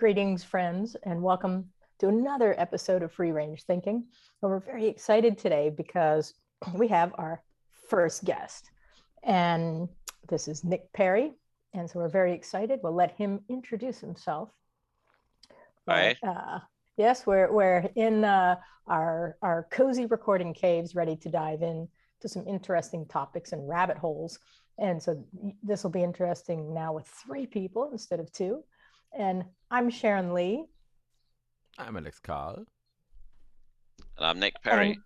Greetings, friends, and welcome to another episode of Free Range Thinking. And we're very excited today because we have our first guest, and this is Nick Perry. And so we're very excited. We'll let him introduce himself. Hi. Yes, we're in our cozy recording caves, ready to dive in to some interesting topics and rabbit holes. And so this will be interesting now with three people instead of two. And I'm Sharon Lee. I'm Alex Carl. And I'm Nick Perry.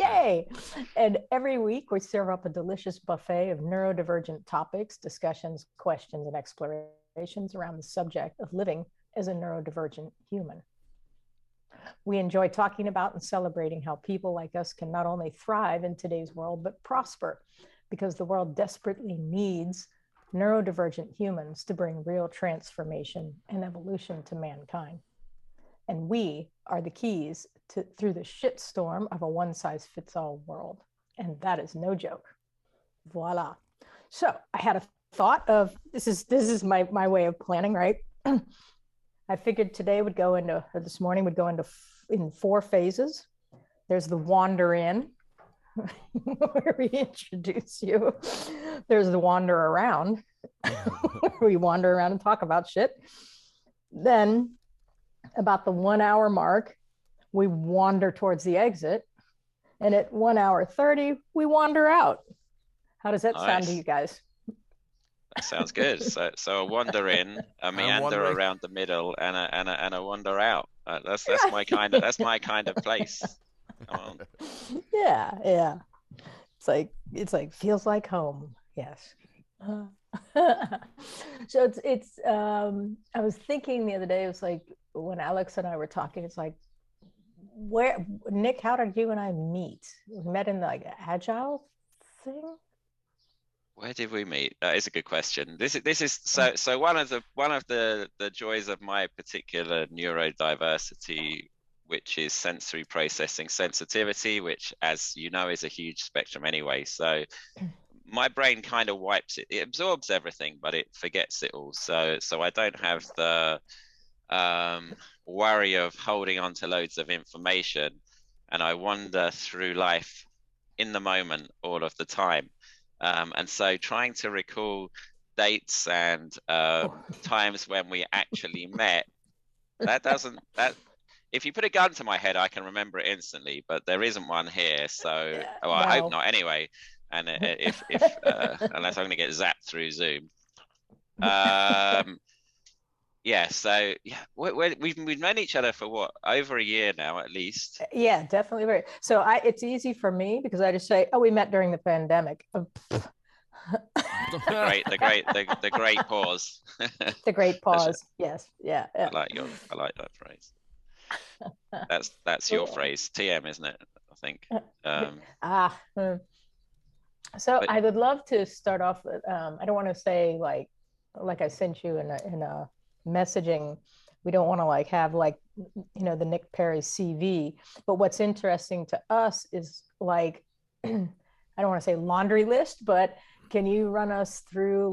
Yay! And every week we serve up a delicious buffet of neurodivergent topics, discussions, questions, and explorations around the subject of living as a neurodivergent human. We enjoy talking about and celebrating how people like us can not only thrive in today's world, but prosper, because the world desperately needs neurodivergent humans to bring real transformation and evolution to mankind. And we are the keys through the shitstorm of a one-size-fits-all world. And that is no joke. Voila. So I had a thought of, this is my way of planning, right? I figured today would go into, or this morning would go into in four phases. There's the wander in, where we introduce you. There's the wander around, where we wander around and talk about shit. Then about the 1 hour mark, we wander towards the exit. And at 1 hour 30, we wander out. How does that sound to you guys? That sounds good. So a wander in, a meander around the middle, and a wander out. That's my kind of place. Come on. Yeah. It's like feels like home. Yes. So it's I was thinking the other day, it was like when Alex and I were talking, it's like, where, Nick, how did you and I meet? We met in the Agile thing. Where did we meet? That is a good question. This is so one of the joys of my particular neurodiversity, which is sensory processing sensitivity, which, as you know, is a huge spectrum anyway. So my brain kind of wipes it. It absorbs everything, but it forgets it all. So I don't have the worry of holding on to loads of information. And I wander through life in the moment all of the time. And so trying to recall dates and times when we actually met, if you put a gun to my head, I can remember it instantly, but there isn't one here. So I hope not anyway. And if unless I'm going to get zapped through Zoom. Yeah. So yeah, we've known each other for what, over a year now, at least. Yeah, definitely. Very. So it's easy for me because I just say, oh, we met during the pandemic. the great pause. The great pause. Yes. Yeah. I like that phrase. That's your phrase, TM, isn't it? I think. I would love to start off with, I don't want to say like I sent you in a messaging. We don't want to have the Nick Perry CV. But what's interesting to us is I don't want to say laundry list, but can you run us through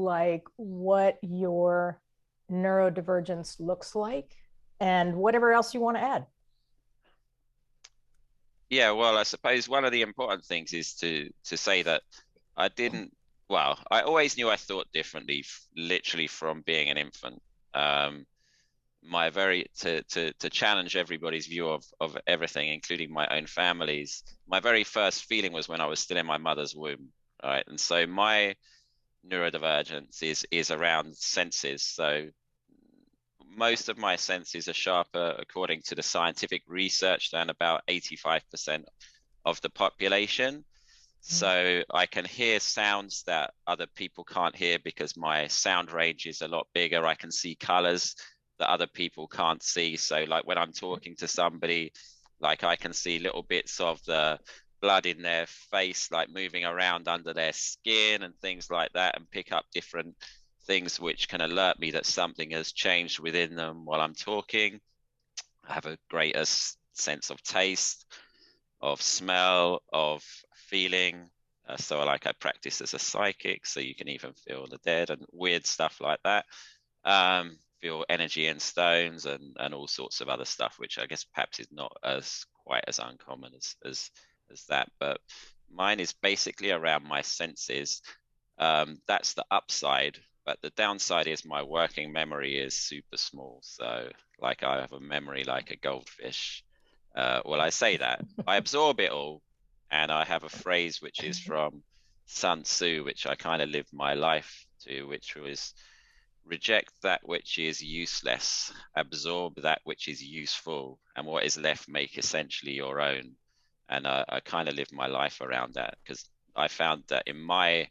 what your neurodivergence looks like? And whatever else you want to add. Yeah, well, I suppose one of the important things is to say that I always knew I thought differently, literally from being an infant. To challenge everybody's view of everything, including my own family's. My very first feeling was when I was still in my mother's womb. All right, and so my neurodivergence is around senses. So most of my senses are sharper, according to the scientific research, than about 85% of the population. So I can hear sounds that other people can't hear because my sound range is a lot bigger. I can see colors that other people can't see. So when I'm talking to somebody, I can see little bits of the blood in their face, moving around under their skin and things like that, and pick up different things which can alert me that something has changed within them while I'm talking. I have a greater sense of taste, of smell, of feeling. I practice as a psychic, so you can even feel the dead and weird stuff like that. feel energy in stones and all sorts of other stuff, which I guess perhaps is not as quite as uncommon as that. But mine is basically around my senses. That's the upside, but the downside is my working memory is super small. So like I have a memory like a goldfish. Well, I say that I absorb it all, and I have a phrase which is from Sun Tzu, which I kind of lived my life to, which was reject that which is useless, absorb that which is useful, and what is left make essentially your own. And I kind of lived my life around that, because I found that in the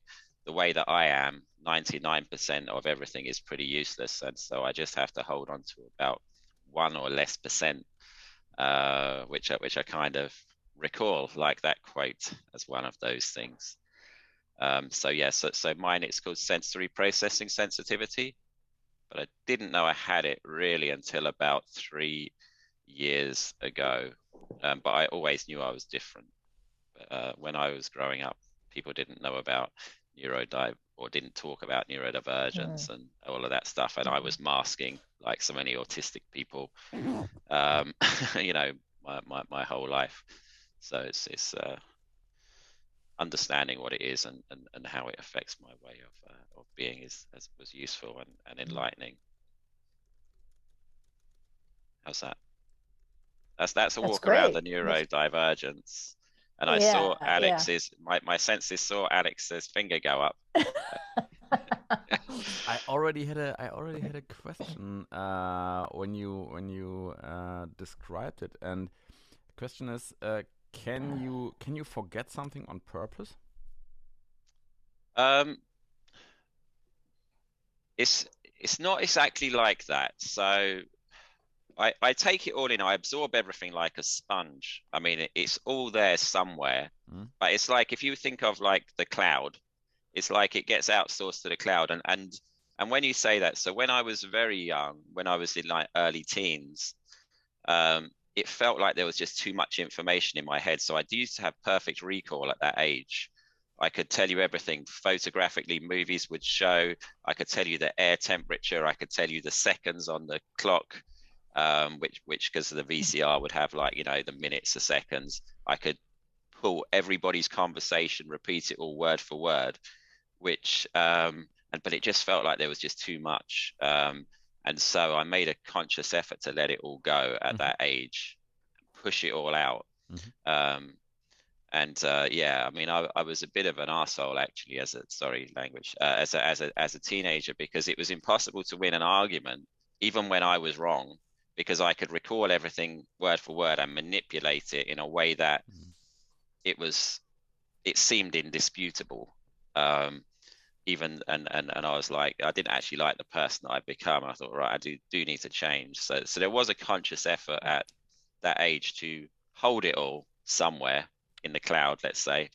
way that I am, 99% of everything is pretty useless, and so I just have to hold on to about 1% or less, which I kind of recall, like that quote, as one of those things. So mine, it's called sensory processing sensitivity, but I didn't know I had it really until about 3 years ago. But I always knew I was different. When I was growing up, people didn't know about didn't talk about neurodivergence and all of that stuff. And I was masking like so many autistic people, my whole life. So it's understanding what it is and how it affects my way of being was useful and enlightening. How's that? That's a walk around the neurodivergence. And I saw Alex's my senses saw Alex's finger go up. I already had a question when you described it, and the question is, can you forget something on purpose? It's not exactly like that. So I take it all in. I absorb everything like a sponge. I mean, it's all there somewhere. But it's like, if you think of like the cloud, it's like it gets outsourced to the cloud. And when you say that, so when I was very young, when I was in like early teens, it felt like there was just too much information in my head. So I used to have perfect recall at that age. I could tell you everything photographically, movies would show. I could tell you the air temperature. I could tell you the seconds on the clock. Which because the VCR would have like, the minutes, the seconds. I could pull everybody's conversation, repeat it all word for word, but it just felt like there was just too much. And so I made a conscious effort to let it all go at that age, push it all out. I was a bit of an arsehole actually, as a teenager, because it was impossible to win an argument, even when I was wrong, because I could recall everything word for word and manipulate it in a way that it seemed indisputable. I was like, I didn't actually like the person I'd become. I thought, right, I do need to change. So there was a conscious effort at that age to hold it all somewhere in the cloud, let's say,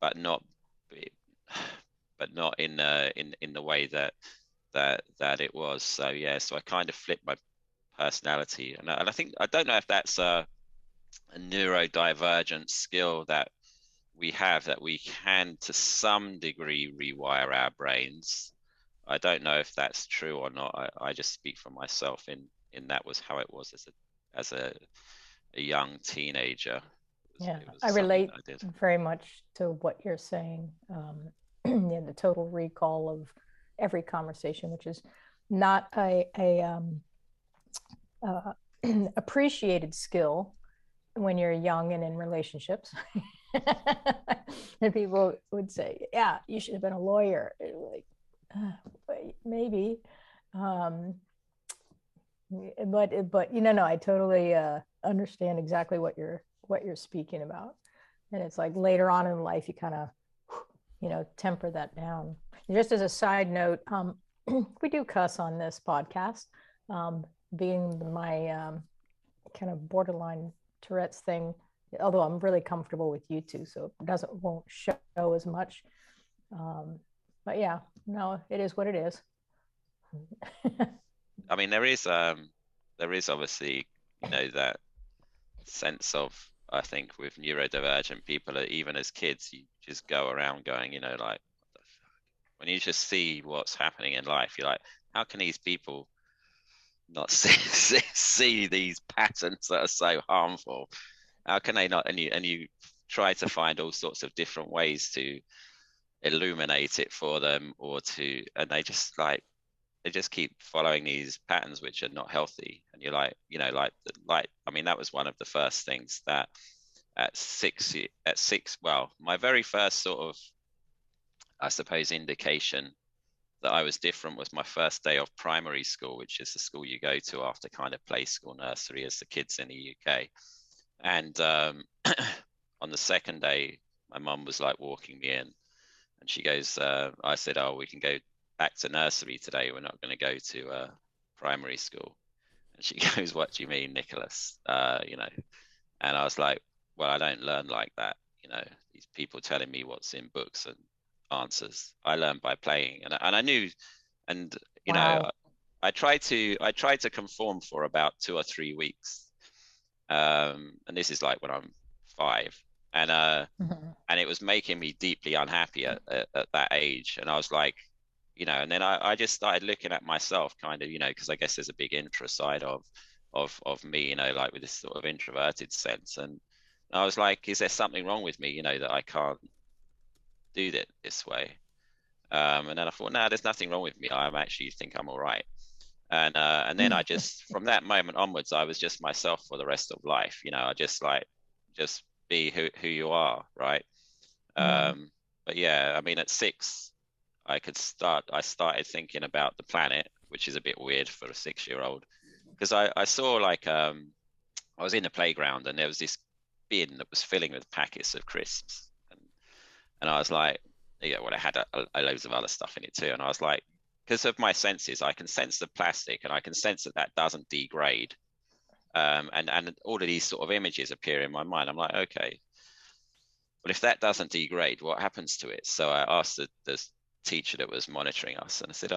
but not in the way that it was. So yeah, so I kind of flipped my personality, and I think, I don't know if that's a neurodivergent skill that we have, that we can to some degree rewire our brains. I don't know if that's true or not. I just speak for myself in that was how it was as a young teenager. I relate very much to what you're saying. The total recall of every conversation, which is not a appreciated skill when you're young and in relationships. And people would say, yeah, you should have been a lawyer. Like, maybe. But I totally understand exactly what you're speaking about. And it's like later on in life, you kind of, temper that down. Just as a side note, we do cuss on this podcast. Being my kind of borderline Tourette's thing, although I'm really comfortable with you two, so it won't show as much. But yeah, no, it is what it is. I mean, there is obviously, that sense of, I think with neurodivergent people, even as kids, you just go around going, like, what the fuck? When you just see what's happening in life, you're like, how can these people not see these patterns that are so harmful? How can they not? And you try to find all sorts of different ways to illuminate it for them, and they just keep following these patterns which are not healthy. And you're like, I mean, that was one of the first things that at six, well, my very first sort of, I suppose, indication that I was different was my first day of primary school, which is the school you go to after kind of play school, nursery, as the kids in the UK. And on the second day, my mum was like walking me in, and she goes, I said, "Oh, we can go back to nursery today. We're not going to go to primary school." And she goes, "What do you mean, Nicholas?" And I was like, "Well, I don't learn like that. These people telling me what's in books and answers. I learn by playing." And I knew, and you know, I tried to conform for about 2 or 3 weeks. And this is like when I'm 5. And and it was making me deeply unhappy at that age. And I was like, and then I just started looking at myself, kind of, because I guess there's a big intro side of me, like with this sort of introverted sense. And I was like, is there something wrong with me, that I can't do it this way? And then I thought, no, there's nothing wrong with me. I actually think I'm all right. And then I just, from that moment onwards, I was just myself for the rest of life. I just just be who you are, right? But yeah, I mean, at 6, I started thinking about the planet, which is a bit weird for a 6-year-old, because I saw I was in the playground and there was this bin that was filling with packets of crisps, and I was like, it had a loads of other stuff in it too, and I was like, because of my senses, I can sense the plastic and I can sense that doesn't degrade. And all of these sort of images appear in my mind. I'm like, okay, but if that doesn't degrade, what happens to it? So I asked the teacher that was monitoring us, and I said,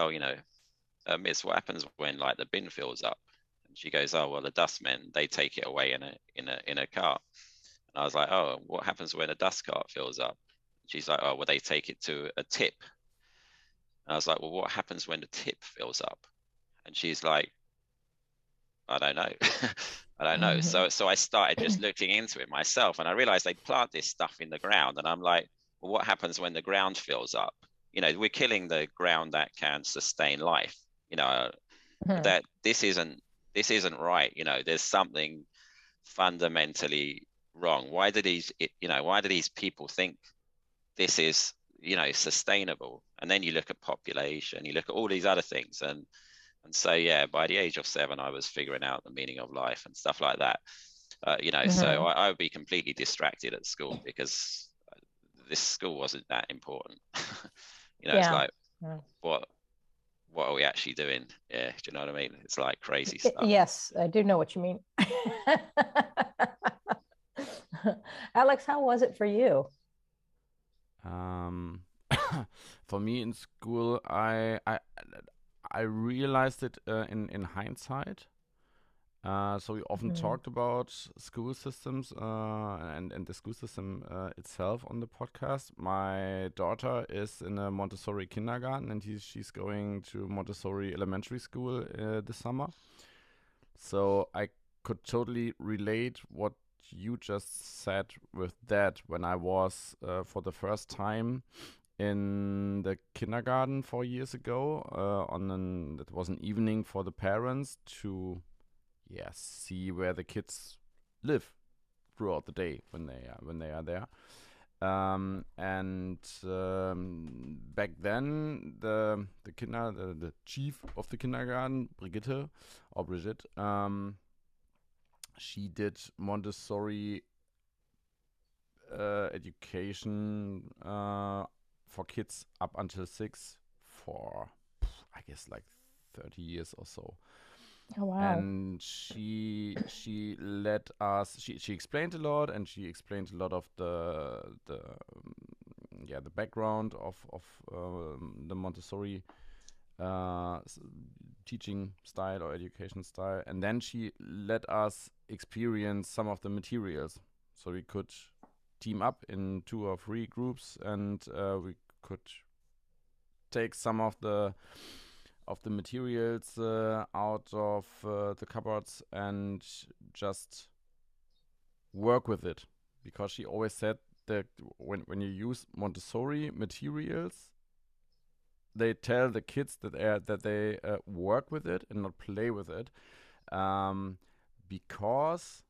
"Miss, what happens when the bin fills up?" And she goes, "Oh, well, the dustmen, they take it away in a cart." And I was like, "Oh, what happens when a dust cart fills up?" And she's like, "Oh, well, they take it to a tip." And I was like, "Well, what happens when the tip fills up?" And she's like, "I don't know." So I started just looking into it myself, and I realized they plant this stuff in the ground, and I'm like, well, what happens when the ground fills up? We're killing the ground that can sustain life. That this isn't right. There's something fundamentally wrong. Why do these people think this is sustainable? And then you look at population, you look at all these other things, and so, yeah, by the age of 7, I was figuring out the meaning of life and stuff like that. So I would be completely distracted at school because this school wasn't that important. It's like, what are we actually doing? Yeah, do you know what I mean? It's like crazy stuff. Yes, I do know what you mean. Alex, how was it for you? For me in school, I realized it in hindsight. So we often talked about school systems and the school system itself on the podcast. My daughter is in a Montessori kindergarten, and she's going to Montessori elementary school this summer. So I could totally relate what you just said with that when I was for the first time in the kindergarten 4 years ago, that was an evening for the parents to, see where the kids live throughout the day when they are there. Back then, the chief of the kindergarten, Brigitte, she did Montessori education for kids up until 6 for, I guess, 30 years or so. Oh, wow. And she let us, she explained a lot, and she explained a lot of the background of the Montessori teaching style or education style. And then she let us experience some of the materials, so we could team up in 2 or 3 groups, and we could take some of the of the materials out of the cupboards and just work with it. Because she always said that when you use Montessori materials, they tell the kids that they work with it and not play with it, because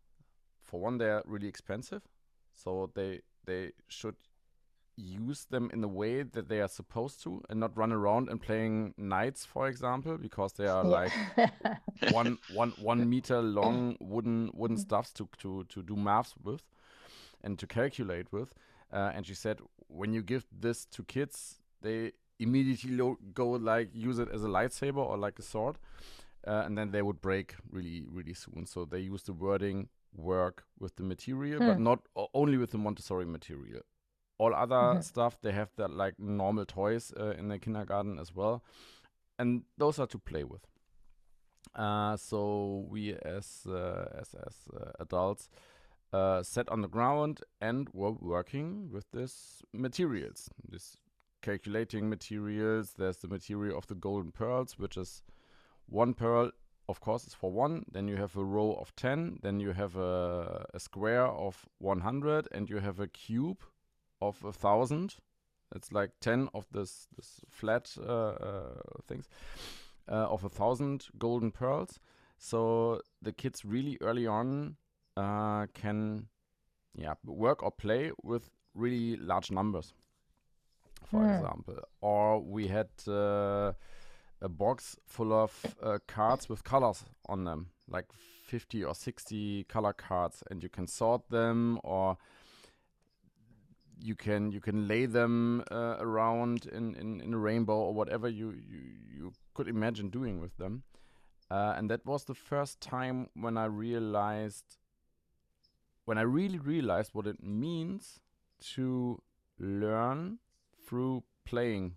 for one, they are really expensive, so they should use them in the way that they are supposed to and not run around and playing knights, for example, because they are like 1 meter long wooden stuffs to do maths with and to calculate with. And she said, when you give this to kids, they immediately go like use it as a lightsaber or like a sword, and then they would break really, really soon. So they use the wording work with the material, but not only with the Montessori material. All other stuff, they have that like normal toys in the kindergarten as well, and those are to play with. So we as adults sat on the ground and were working with this materials, this calculating materials. There's the material of the golden pearls, which is one pearl, of course, is for one. Then you have a row of 10. Then you have a square of 100, and you have a cube of 1,000. It's like 10 of this flat things of 1,000 golden pearls. So the kids really early on can work or play with really large numbers. For example, or we had a box full of cards with colors on them, like 50 or 60 color cards, and you can sort them, or you can lay them around in a rainbow or whatever you could imagine doing with them. And that was the first time when I realized, when I really realized what it means to learn through playing,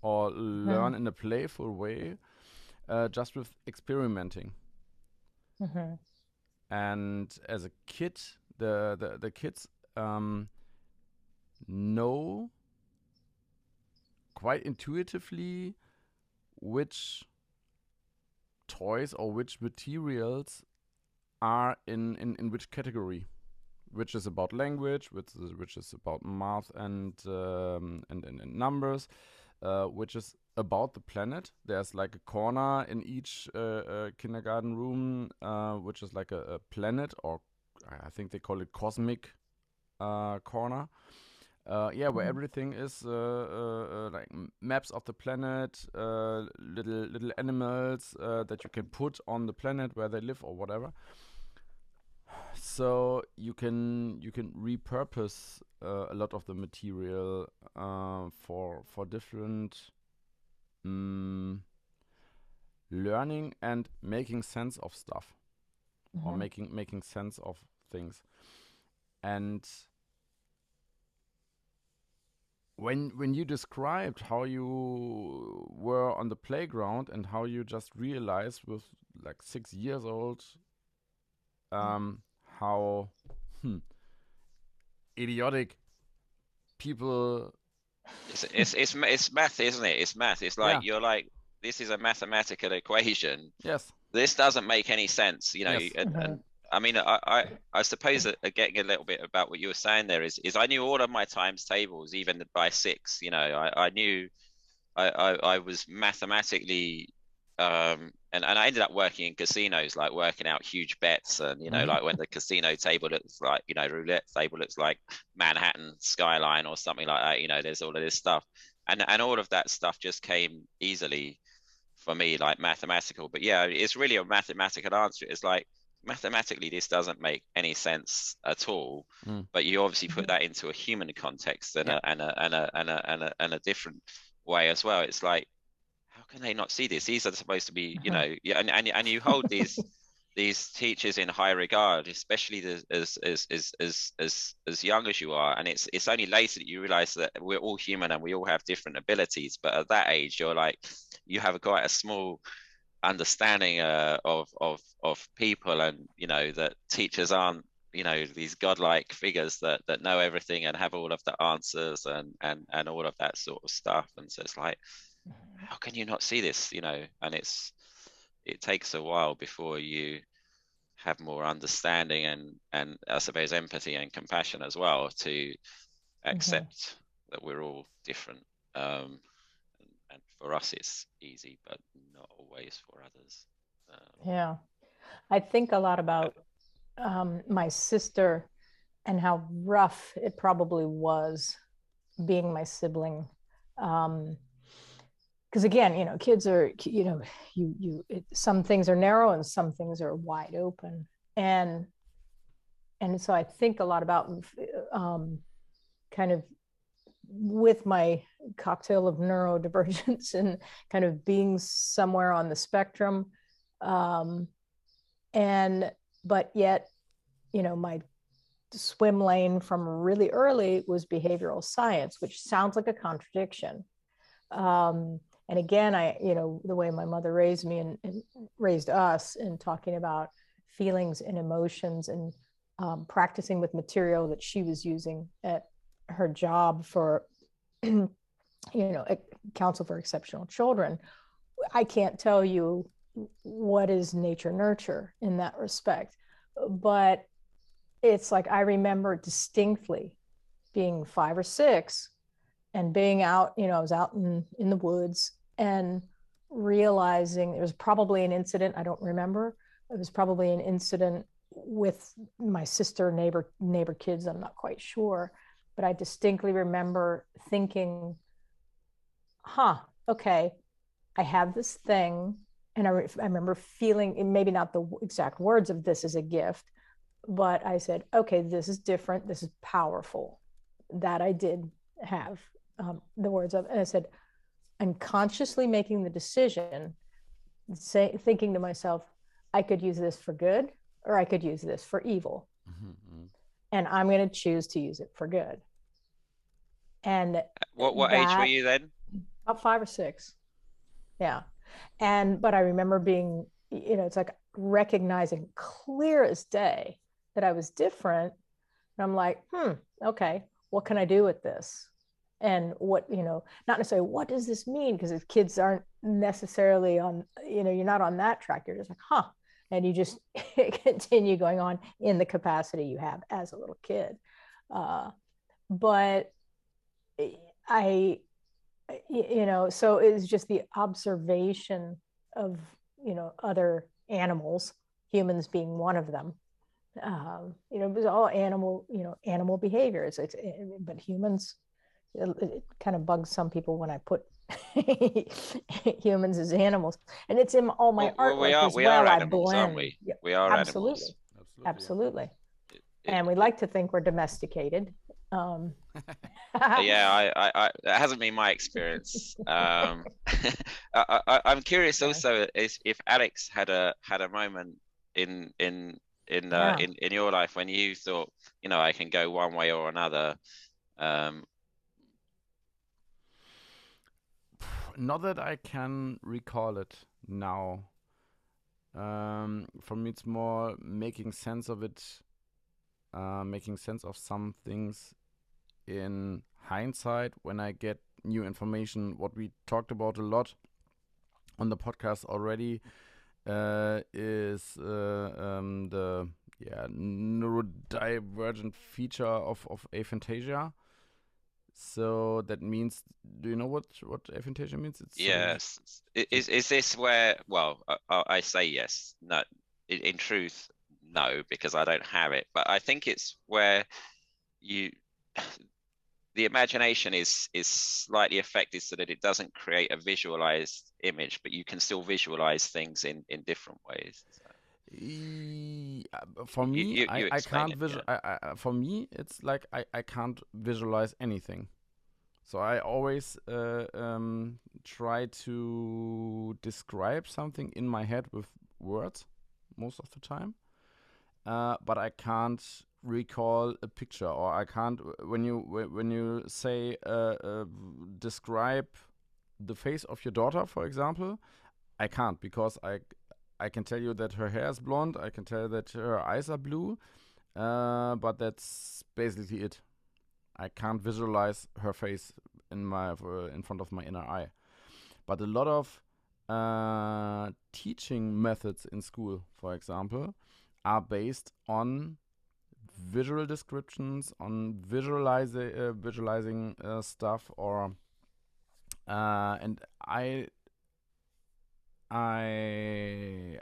or learn in a playful way, just with experimenting. And as a kid, the kids know quite intuitively which toys or which materials are in which category. Which is about language, which is about math and numbers, which is about the planet. There's like a corner in each kindergarten room, which is like a planet, or I think they call it cosmic corner. Where everything is like maps of the planet, little animals that you can put on the planet where they live or whatever. So you can repurpose a lot of the material for different learning and making sense of stuff, or making sense of things. And when you described how you were on the playground and how you just realized with like 6 years old how idiotic people. It's math, isn't it? It's math. It's like you're like, this is a mathematical equation. Yes. This doesn't make any sense, you know. Yes. And I mean, I suppose that getting a little bit about what you were saying there is I knew all of my times tables even by 6. You know, I knew I was mathematically. And I ended up working in casinos, like working out huge bets, and you know, like when the casino table looks like, you know, roulette table looks like Manhattan skyline or something like that. You know, there's all of this stuff, and all of that stuff just came easily for me, like mathematical. But yeah, it's really a mathematical answer. It's like mathematically this doesn't make any sense at all. But you obviously put that into a human context and a different way as well. It's like, can they not see this? These are supposed to be, you know, and you hold these these teachers in high regard, especially as young as you are. And it's only later that you realize that we're all human and we all have different abilities. But at that age, you're like, you have quite a small understanding of people, and you know that teachers aren't, you know, these godlike figures that know everything and have all of the answers and all of that sort of stuff. And so it's like, how can you not see this, you know? And it takes a while before you have more understanding and I suppose empathy and compassion as well to accept that we're all different. And for us, it's easy, but not always for others. Yeah, I think a lot about my sister and how rough it probably was being my sibling. Because again, you know, kids are, you know, some things are narrow and some things are wide open. And so I think a lot about kind of with my cocktail of neurodivergence and kind of being somewhere on the spectrum. But yet, you know, my swim lane from really early was behavioral science, which sounds like a contradiction. And again, you know, the way my mother raised me and raised us in talking about feelings and emotions and practicing with material that she was using at her job for, you know, at Council for Exceptional Children. I can't tell you what is nature nurture in that respect, but it's like I remember distinctly being 5 or 6 and being out, you know, I was out in the woods and realizing it was probably an incident. I don't remember. It was probably an incident with my sister, neighbor kids. I'm not quite sure, but I distinctly remember thinking, huh, okay, I have this thing. And I remember feeling, maybe not the exact words of this is a gift, but I said, okay, this is different. This is powerful. That I did have the words of, and I said, I'm consciously making the decision, thinking to myself, I could use this for good, or I could use this for evil. Mm-hmm. And I'm going to choose to use it for good. And what age were you then? About 5 or 6. Yeah. But I remember being, you know, it's like recognizing clear as day that I was different. And I'm like, okay, what can I do with this? And what, you know, not necessarily what does this mean? Because if kids aren't necessarily on, you know, you're not on that track, you're just like, huh. And you just continue going on in the capacity you have as a little kid. But you know, so it's just the observation of, you know, other animals, humans being one of them. You know, it was all animal, you know, animal behavior. But humans, it kind of bugs some people when I put humans as animals, and it's in all my artwork. We are animals, aren't we? Yeah, we are absolutely animals. Absolutely. And we like to think we're domesticated. Yeah, I that hasn't been my experience. I'm curious also if Alex had a moment in your life when you thought, you know, I can go one way or another. Not that I can recall it now. For me, it's more making sense of it, making sense of some things in hindsight when I get new information. What we talked about a lot on the podcast already is the neurodivergent feature of aphantasia. So that means, do you know what aphantasia means? It's yes. Is this where? Well, I say yes. No, in truth, no, because I don't have it. But I think it's where the imagination is slightly affected so that it doesn't create a visualized image, but you can still visualize things in different ways. So. For me, I can't visualize. Yeah. For me, it's like I can't visualize anything, so I always try to describe something in my head with words most of the time. But I can't recall a picture, or I can't. When you say describe the face of your daughter, for example, I can't, because I can tell you that her hair is blonde. I can tell that her eyes are blue, but that's basically it. I can't visualize her face in front of my inner eye. But a lot of teaching methods in school, for example, are based on visual descriptions, on visualizing stuff, or and I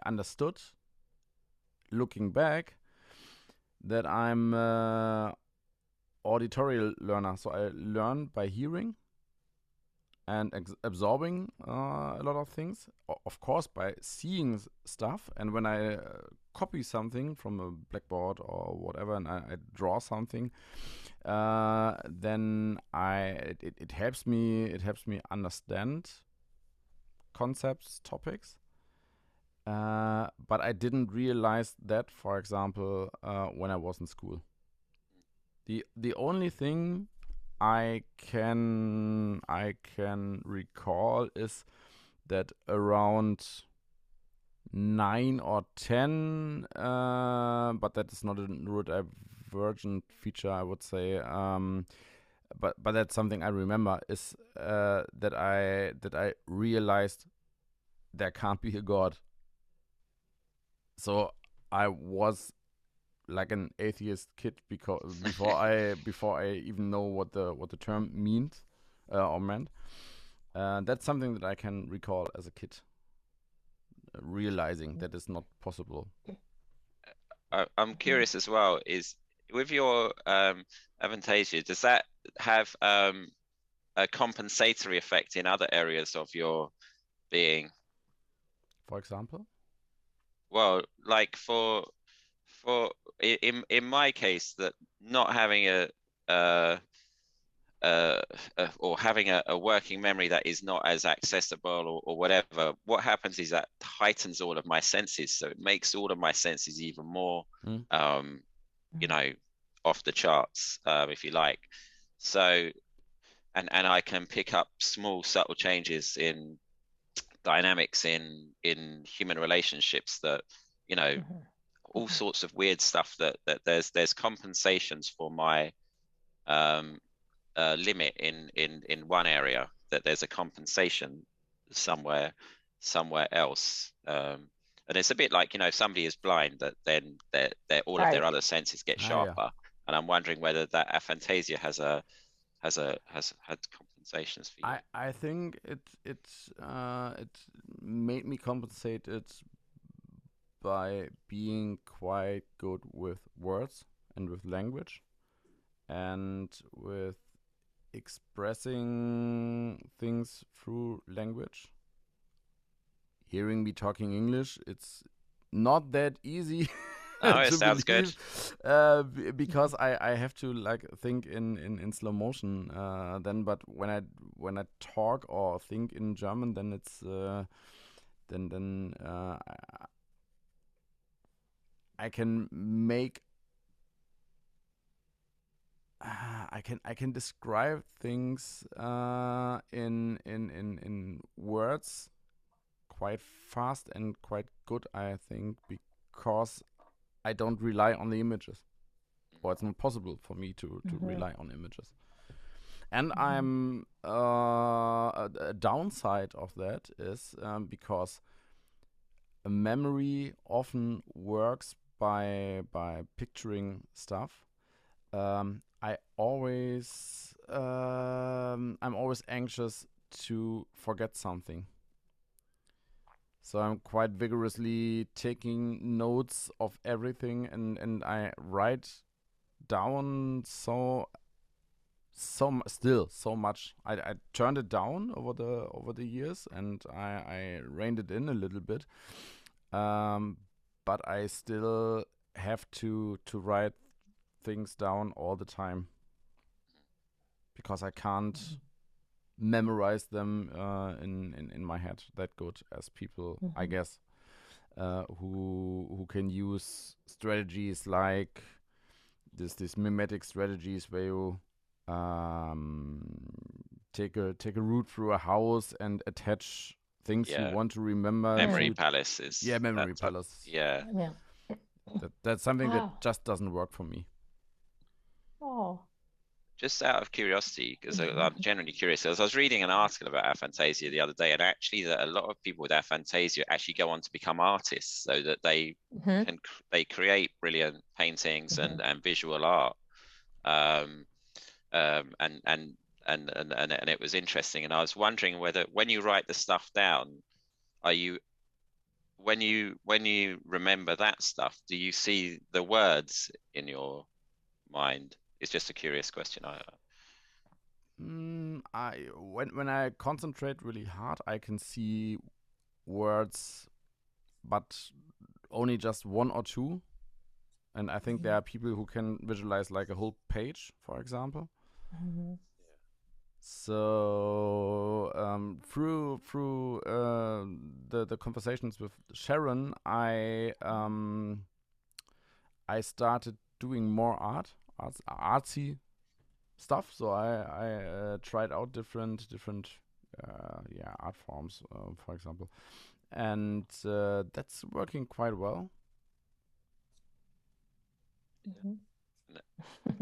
understood, looking back, that I'm an auditory learner. So I learn by hearing and absorbing a lot of things. Of course, by seeing stuff. And when I copy something from a blackboard or whatever, and I draw something, then it helps me. It helps me understand concepts, topics. But I didn't realize that, for example, when I was in school. The only thing I can recall is that around 9 or 10, but that is not a neurodivergent feature, I would say. But that's something I remember, is that I realized there can't be a God. So I was like an atheist kid, because before I even know what the term meant, that's something that I can recall as a kid, realizing that it's not possible. I'm curious as well, is with your Aphantasia, does that have a compensatory effect in other areas of your being? For example? Well, like for in my case, that not having having a working memory that is not as accessible or whatever, what happens is that heightens all of my senses, so it makes all of my senses even more, you know, off the charts, if you like. So, and I can pick up small subtle changes in dynamics in human relationships, that, you know, all sorts of weird stuff that there's compensations for my limit in one area, that there's a compensation somewhere else, and it's a bit like, you know, if somebody is blind, that then they're all right. Of their other senses get sharper. And I'm wondering whether that aphantasia has had compensations for you. I think it made me compensate it by being quite good with words and with language and with expressing things through language. Hearing me talking English, it's not that easy. Oh, it sounds good. Because I have to like think in slow motion then, but when I talk or think in German, then it's I can make I can describe things in words quite fast and quite good, I think, because I don't rely on the images, or it's not possible for me to rely on images. And I'm a downside of that is because a memory often works by picturing stuff. I'm always anxious to forget something. So I'm quite vigorously taking notes of everything, and I write down so much. I turned it down over the years, and I reined it in a little bit, but I still have to write things down all the time, because I can't memorize them in my head that good as people, I guess, who can use strategies like this mimetic strategies, where you take a route through a house and attach things you want to remember. Memory palaces. Yeah, memory palace. Yeah. That's something that just doesn't work for me. Oh. Just out of curiosity, because I'm generally curious, as I was reading an article about aphantasia the other day, and actually that a lot of people with aphantasia actually go on to become artists, so that they can they create brilliant paintings and visual art. And it was interesting, and I was wondering whether when you write the stuff down, are you when you remember that stuff, do you see the words in your mind? It's just a curious question. When I concentrate really hard, I can see words, but only just one or two. And I think there are people who can visualize like a whole page, for example. So through the conversations with Sharon, I started doing more artsy stuff. So I tried out different art forms, for example, and that's working quite well.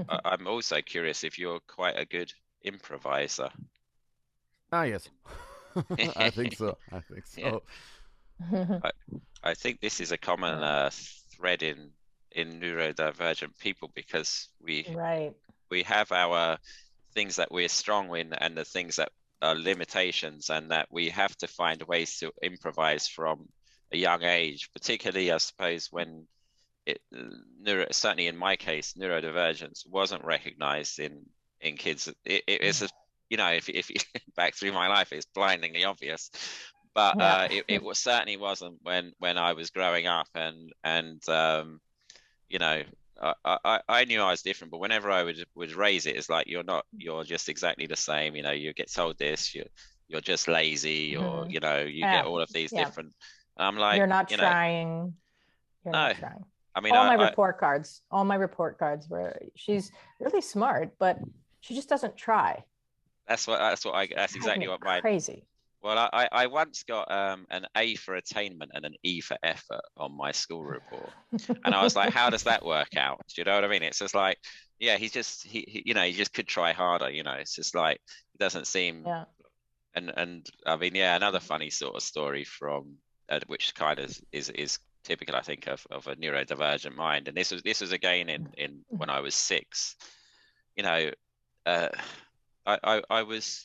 I'm also curious if you're quite a good improviser. Yes. I think so. Yeah. I think this is a common thread in neurodivergent people, because we have our things that we're strong in and the things that are limitations, and that we have to find ways to improvise from a young age, particularly I suppose when certainly in my case, neurodivergence wasn't recognized in kids. If back through my life, it's blindingly obvious, but it certainly wasn't when I was growing up, and I knew I was different, but whenever I would raise it, it's like, you're just exactly the same. You get told this, you're just lazy, or you get all of these different. And I'm like, you're not trying. You're not trying. I mean, all my report cards were, she's really smart, but she just doesn't try. That's exactly what mine. Well, I once got an A for attainment and an E for effort on my school report. And I was like, how does that work out? Do you know what I mean? It's just like, yeah, he just could try harder, it's just like, it doesn't seem. Yeah. And I mean, another funny sort of story from, which kind of is typical, I think, of a neurodivergent mind. And this was again in when I was 6, I was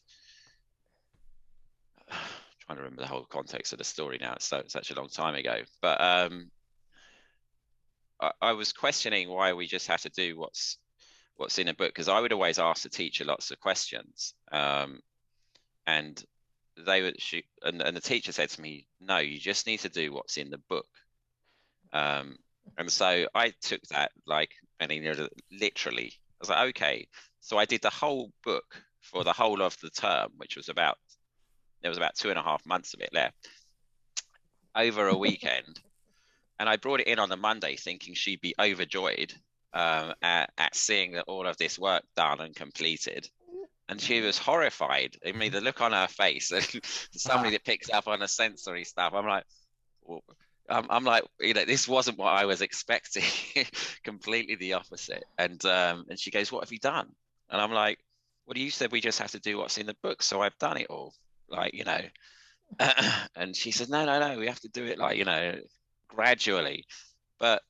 trying to remember the whole context of the story now. It's such a long time ago, but I was questioning why we just had to do what's in a book, because I would always ask the teacher lots of questions, and the teacher said to me, no, you just need to do what's in the book. And so I took that like, literally. I was like, okay. So I did the whole book for the whole of the term, which was there was about 2.5 months of it left, over a weekend. And I brought it in on the Monday thinking she'd be overjoyed at seeing that all of this work done and completed. And she was horrified. I mean, the look on her face, and somebody that picks up on the sensory stuff. I'm like, well, this wasn't what I was expecting. Completely the opposite. And she goes, what have you done? And I'm like, well, you said we just have to do what's in the book. So I've done it all. And she said, no, we have to do it gradually. But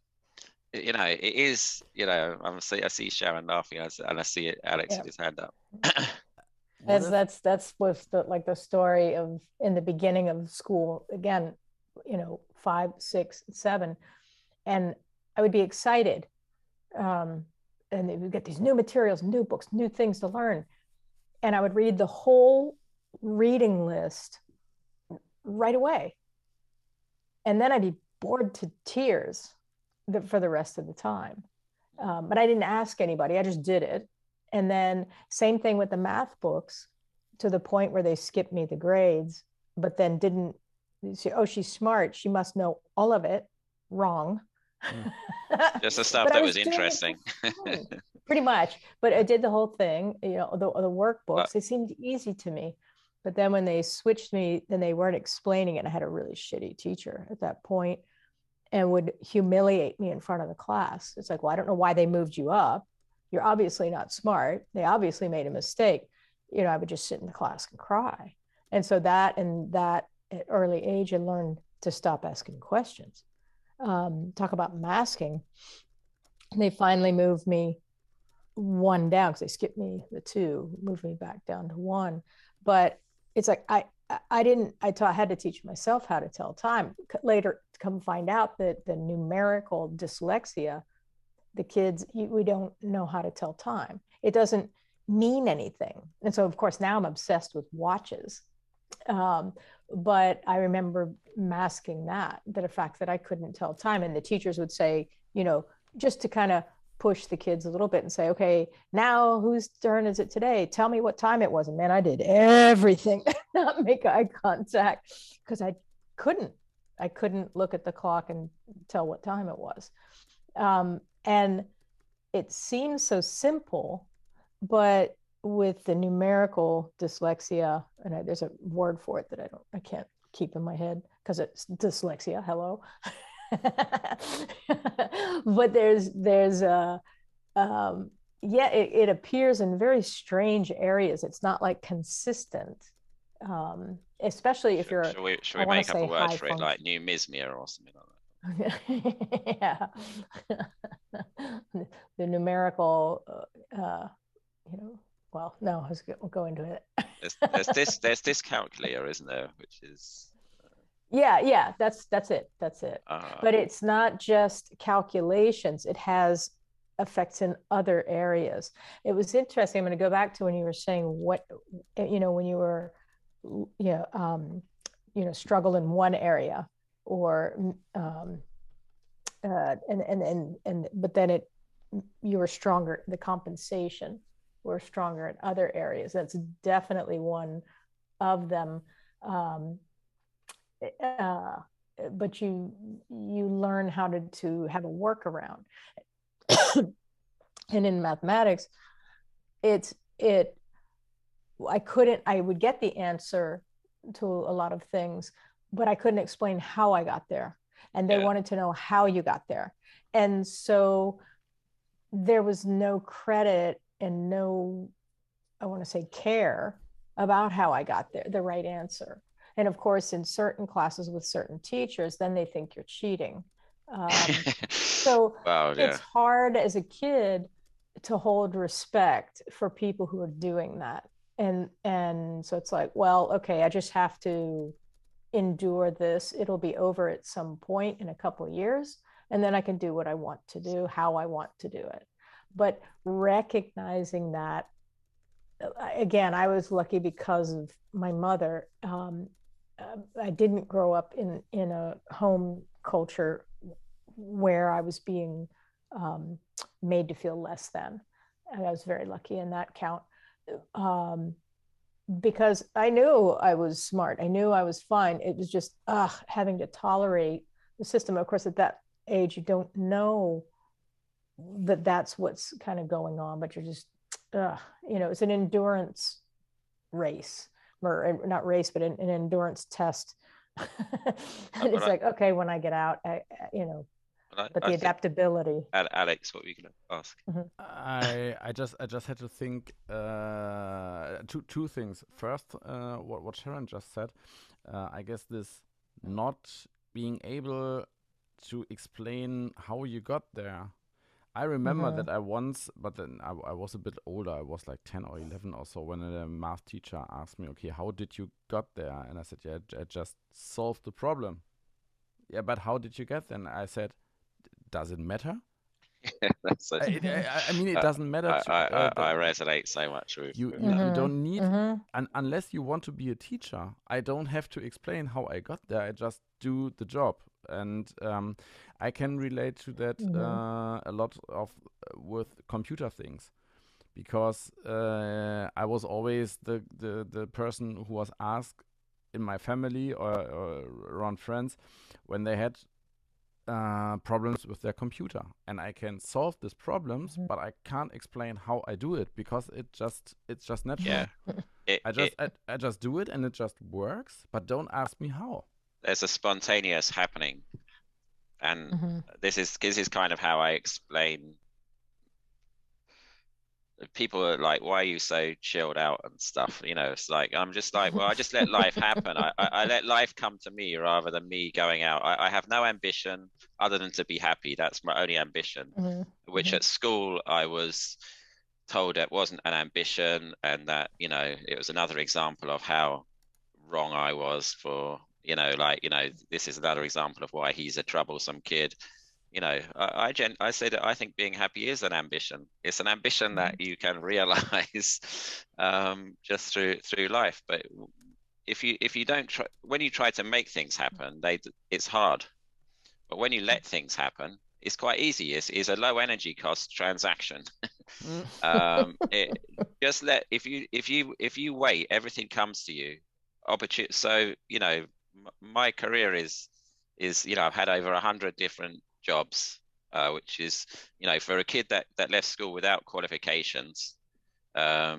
it is, I see Sharon laughing, and I see Alex with his hand up. That's was the story of in the beginning of school again, 5, 6, 7, and I would be excited, and we get these new materials, new books, new things to learn, and I would read the whole reading list right away, and then I'd be bored to tears for the rest of the time, but I didn't ask anybody, I just did it. And then same thing with the math books, to the point where they skipped me the grades, but then didn't say, oh, she's smart, she must know all of it. Wrong. Just the stuff that was interesting. Pretty much. But I did the whole thing, the workbooks, they seemed easy to me. But then when they switched me, then they weren't explaining it. I had a really shitty teacher at that point, and would humiliate me in front of the class. It's like, well, I don't know why they moved you up. You're obviously not smart. They obviously made a mistake. You know, I would just sit in the class and cry. And so that, and that at early age, I learned to stop asking questions. Talk about masking. They finally moved me one down because they skipped me the two, moved me back down to one. But it's like, I had to teach myself how to tell time. Later, come find out that the numerical dyslexia, the kids, we don't know how to tell time. It doesn't mean anything. And so, of course, now I'm obsessed with watches. But I remember masking that fact that I couldn't tell time. And the teachers would say, you know, just to kind of push the kids a little bit and say, okay, now whose turn is it today? Tell me what time it was. And man, I did everything, not make eye contact, because I couldn't look at the clock and tell what time it was. And it seems so simple, but with the numerical dyslexia, and there's a word for it that I can't keep in my head because it's dyslexia, hello. But it appears in very strange areas. It's not like consistent, especially if you're. Should we make up a word for it, like numismia or something like that? Yeah, the numerical. Well, no, we'll go into it. there's dyscalculia, isn't there? Which is. Yeah, that's it. But it's not just calculations, it has effects in other areas. It was interesting, I'm going to go back to when you were saying what, you know, when you were, struggle in one area or, but then you were stronger, the compensation were stronger in other areas. That's definitely one of them. But you learn how to have a workaround. And in mathematics, I would get the answer to a lot of things, but I couldn't explain how I got there. And they wanted to know how you got there. And so there was no credit and no, I want to say, care about how I got there, the right answer. And of course, in certain classes with certain teachers, then they think you're cheating. So It's hard as a kid to hold respect for people who are doing that. And so it's like, well, okay, I just have to endure this. It'll be over at some point in a couple of years, and then I can do what I want to do, how I want to do it. But recognizing that, again, I was lucky because of my mother. I didn't grow up in a home culture where I was being made to feel less than. And I was very lucky in that count, because I knew I was smart. I knew I was fine. It was just having to tolerate the system. Of course, at that age, you don't know that that's what's kind of going on, but you're just, it's an endurance race. Or not race, but an endurance test. And it's like, okay, when I get out, I think adaptability. Alex, what were you going to ask? Mm-hmm. I just had to think two things. First, what Sharon just said, I guess this not being able to explain how you got there. I remember that I once, but then I was a bit older. I was like 10 or 11 or so when a math teacher asked me, okay, how did you got there? And I said, yeah, I just solved the problem. Yeah, but how did you get there? And I said, does it matter? It doesn't matter. I resonate so much with you. You don't need, and unless you want to be a teacher, I don't have to explain how I got there. I just do the job. And I can relate to that a lot with computer things, because I was always the person who was asked in my family or around friends when they had problems with their computer. And I can solve these problems, but I can't explain how I do it, because it's just natural. Yeah. I just do it and it just works, but don't ask me how. There's a spontaneous happening, and this is kind of how I explain people are like, why are you so chilled out and stuff? You know, it's like, I'm just like, well, I just let life happen. I let life come to me rather than me going out. I have no ambition other than to be happy. That's my only ambition, which at school I was told it wasn't an ambition, and that, you know, it was another example of how wrong I was for, you know, like, you know, this is another example of why he's a troublesome kid. You know, I say that I think being happy is an ambition. It's an ambition that you can realize just through life. But if you don't try, when you try to make things happen, it's hard. But when you let things happen, it's quite easy. It's a low energy cost transaction. If you wait, everything comes to you. So, you know, my career is, you know, I've had over 100 different jobs, which is, you know, for a kid that left school without qualifications, you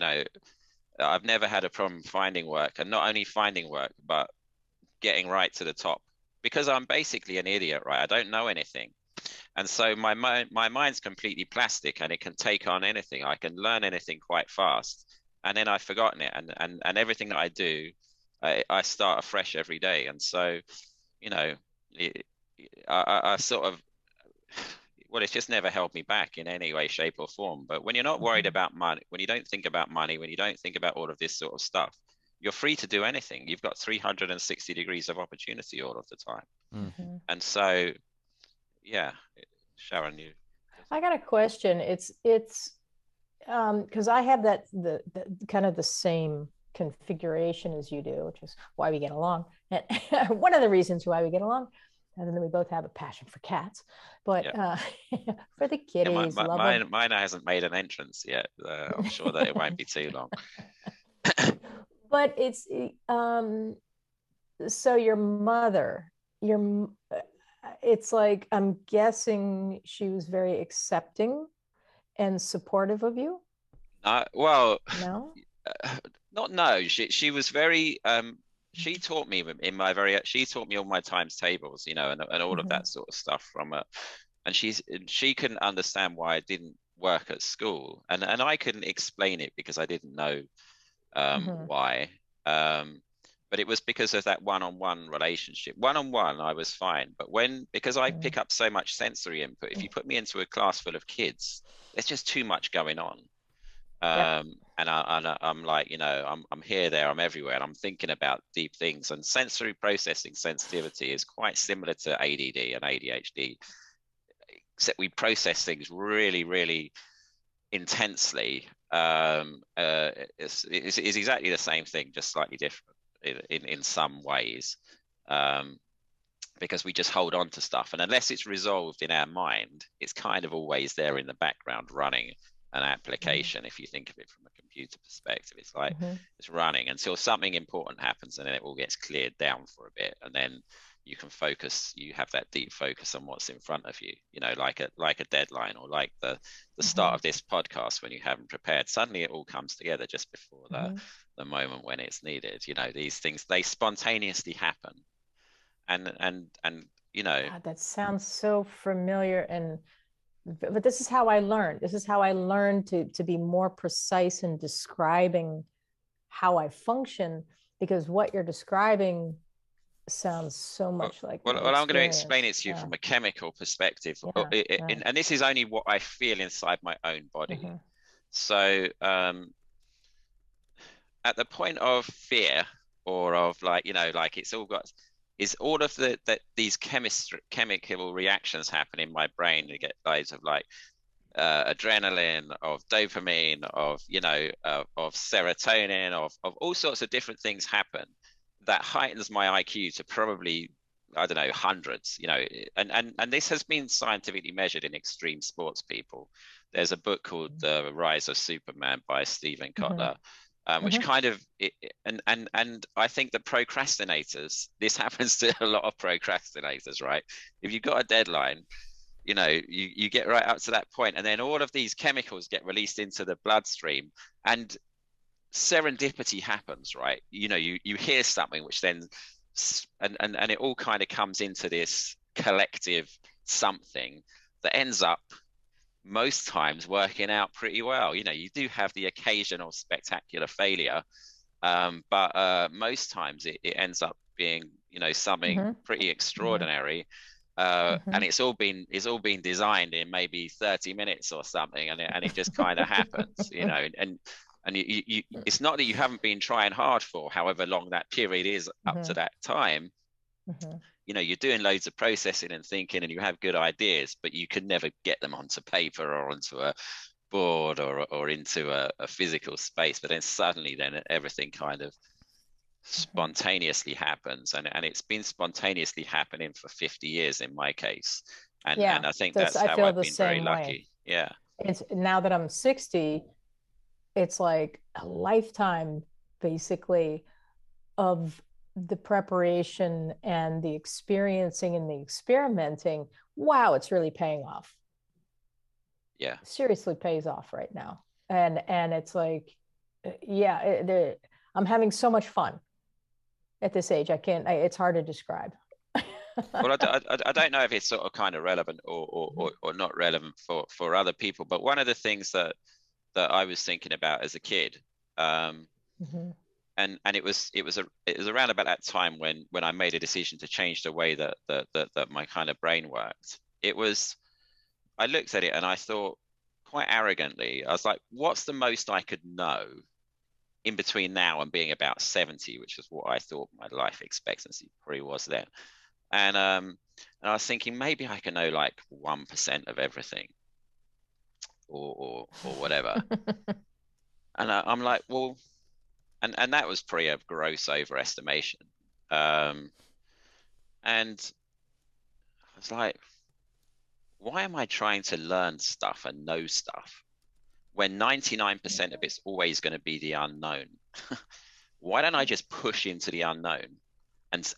know, I've never had a problem finding work, and not only finding work, but getting right to the top, because I'm basically an idiot, right? I don't know anything. And so my mind's completely plastic, and it can take on anything. I can learn anything quite fast, and then I've forgotten it. And everything that I do, I start afresh every day. And so, you know, I sort of, well, it's just never held me back in any way, shape or form. But when you're not worried about money, when you don't think about money, when you don't think about all of this sort of stuff, you're free to do anything. You've got 360 degrees of opportunity all of the time. And so, yeah, Sharon, I got a question. It's because I have that the kind of the same configuration as you do, which is why we get along. And one of the reasons why we get along. And then we both have a passion for cats, but for the kitties. Yeah, mine hasn't made an entrance yet. I'm sure that it won't be too long. But it's, so your mother, it's like, I'm guessing she was very accepting and supportive of you? Well, no? She was very... she taught me she taught me all my times tables, you know, and all of that sort of stuff from her. And she couldn't understand why I didn't work at school. And I couldn't explain it because I didn't know why. But it was because of that one-on-one relationship. One-on-one, I was fine. But because I pick up so much sensory input, if you put me into a class full of kids, there's just too much going on. And I'm like, you know, I'm here, there, I'm everywhere, and I'm thinking about deep things. And sensory processing sensitivity is quite similar to ADD and ADHD, except we process things really, really intensely. It's exactly the same thing, just slightly different in some ways, because we just hold on to stuff, and unless it's resolved in our mind, it's kind of always there in the background running an application. If you think of it from a computer perspective, it's like it's running until something important happens, and then it all gets cleared down for a bit, and then you can focus. You have that deep focus on what's in front of you, you know, like a deadline, or like the start of this podcast. When you haven't prepared, suddenly it all comes together just before the moment when it's needed. You know, these things, they spontaneously happen, and you know. God, that sounds so familiar. And but this is how I learned. This is how I learned to be more precise in describing how I function, because what you're describing sounds so much like. Well, I'm going to explain it to you from a chemical perspective, and this is only what I feel inside my own body. So, at the point of fear, or of like, you know, like it's all got. Is all of these chemical reactions happen in my brain. You get loads of like adrenaline, of dopamine, of, you know, of serotonin, of all sorts of different things happen that heightens my IQ to probably, I don't know, hundreds, you know, and this has been scientifically measured in extreme sports people. There's a book called The Rise of Superman by Stephen Kotler. Which kind of, and I think the procrastinators, this happens to a lot of procrastinators, right? If you've got a deadline, you know, you get right up to that point, and then all of these chemicals get released into the bloodstream, and serendipity happens, right? You know, you hear something, which then, and it all kind of comes into this collective something that ends up most times working out pretty well. You know, you do have the occasional spectacular failure, but most times it ends up being, you know, something mm-hmm. pretty extraordinary. Mm-hmm. And it's all been designed in maybe 30 minutes or something, and it just kind of happens, you know. And you, it's not that you haven't been trying hard for however long that period is up mm-hmm. to that time. Mm-hmm. You know, you're doing loads of processing and thinking, and you have good ideas, but you can never get them onto paper or onto a board or into a physical space. But then suddenly, then everything kind of spontaneously happens, and it's been spontaneously happening for 50 years in my case. And I think that's how I've been very lucky. Yeah. It's now that I'm 60, it's like a lifetime basically of the preparation and the experiencing and the experimenting. Wow, it's really paying off. Yeah, it seriously pays off right now. And it's like, yeah, I'm having so much fun at this age. It's hard to describe. Well, I don't know if it's sort of kind of relevant or not relevant for other people, but one of the things that I was thinking about as a kid, mm-hmm. And it was around about that time when I made a decision to change the way that my kind of brain worked. It was, I looked at it and I thought quite arrogantly, I was like, what's the most I could know in between now and being about 70, which is what I thought my life expectancy probably was then. And I was thinking maybe I can know like 1% of everything or whatever. And I'm like, well. And that was pretty a gross overestimation. And I was like, why am I trying to learn stuff and know stuff when 99% of it's always going to be the unknown? Why don't I just push into the unknown and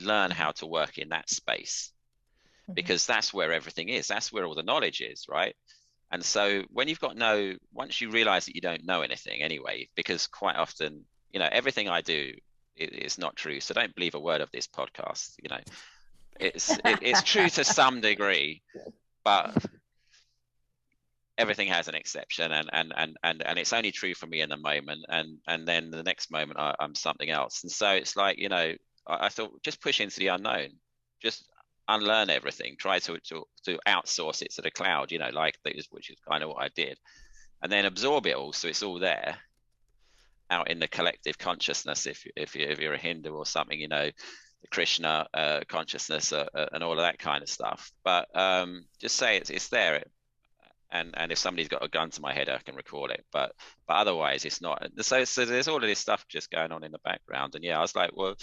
learn how to work in that space? Mm-hmm. Because that's where everything is. That's where all the knowledge is, right? And so when you've got once you realize that you don't know anything anyway, because quite often, you know, everything I do is not true. So don't believe a word of this podcast. You know, it's true to some degree, but everything has an exception and it's only true for me in the moment. And then the next moment I'm something else. And so it's like, you know, I thought just push into the unknown, just unlearn everything, try to outsource it to the cloud, you know, like those, which is kind of what I did, and then absorb it all. So it's all there out in the collective consciousness. If you're a Hindu or something, you know, the Krishna consciousness and all of that kind of stuff. But just say it's there. And if somebody's got a gun to my head, I can recall it, but otherwise it's not. So there's all of this stuff just going on in the background. And yeah, I was like, well,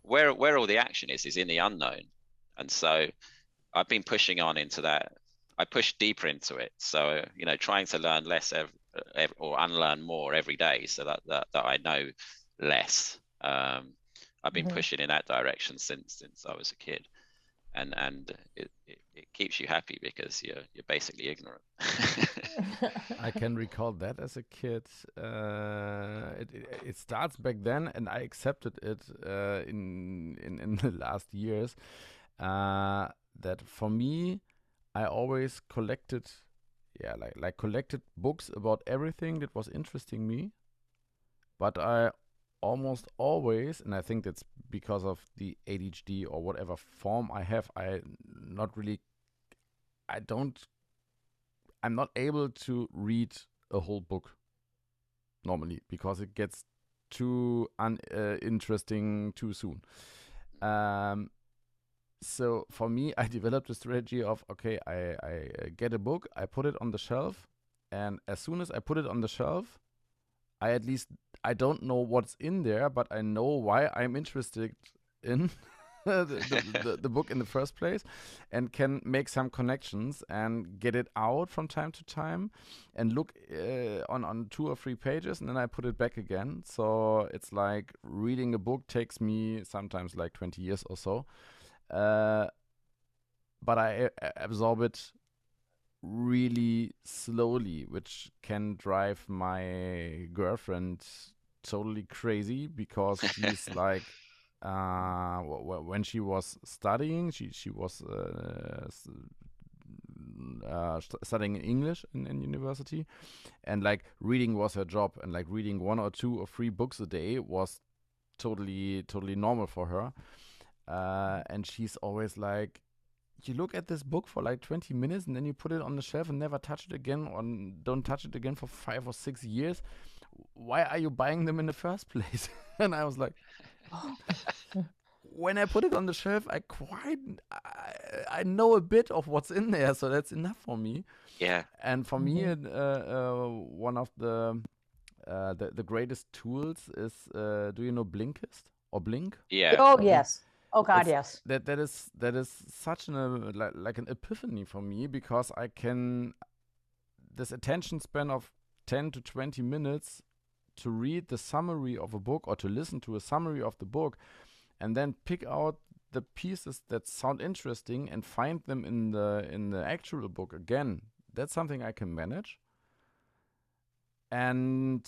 where all the action is in the unknown. And so I've been pushing on into that. I push deeper into it. So, you know, trying to learn less or unlearn more every day so that I know less. I've been mm-hmm. pushing in that direction since I was a kid. And it keeps you happy because you're basically ignorant. I can recall that as a kid. It starts back then, and I accepted it in the last years. That for me, I always collected books about everything that was interesting me, but I almost always, and I think that's because of the ADHD or whatever form I have, I'm not able to read a whole book normally because it gets too interesting too soon. So for me, I developed a strategy of, okay, I get a book, I put it on the shelf, and as soon as I put it on the shelf, I don't know what's in there, but I know why I'm interested in the book in the first place, and can make some connections and get it out from time to time and look on 2 or 3 pages, and then I put it back again. So it's like reading a book takes me sometimes like 20 years or so. But I absorb it really slowly, which can drive my girlfriend totally crazy because she's like, when she was studying, she was studying in English in university, and like reading was her job, and like reading 1 or 2 or 3 books a day was totally normal for her. And she's always like, you look at this book for like 20 minutes and then you put it on the shelf and never touch it again, or don't touch it again for 5 or 6 years. Why are you buying them in the first place? And I was like, oh. When I put it on the shelf, I know a bit of what's in there, so that's enough for me. Yeah. And for me, one of the greatest tools is, do you know Blinkist or Blink? Yeah. Oh, yes. Oh God, it's, yes. That is such an epiphany for me, because I can, this attention span of 10 to 20 minutes to read the summary of a book or to listen to a summary of the book, and then pick out the pieces that sound interesting and find them in the actual book again. That's something I can manage. And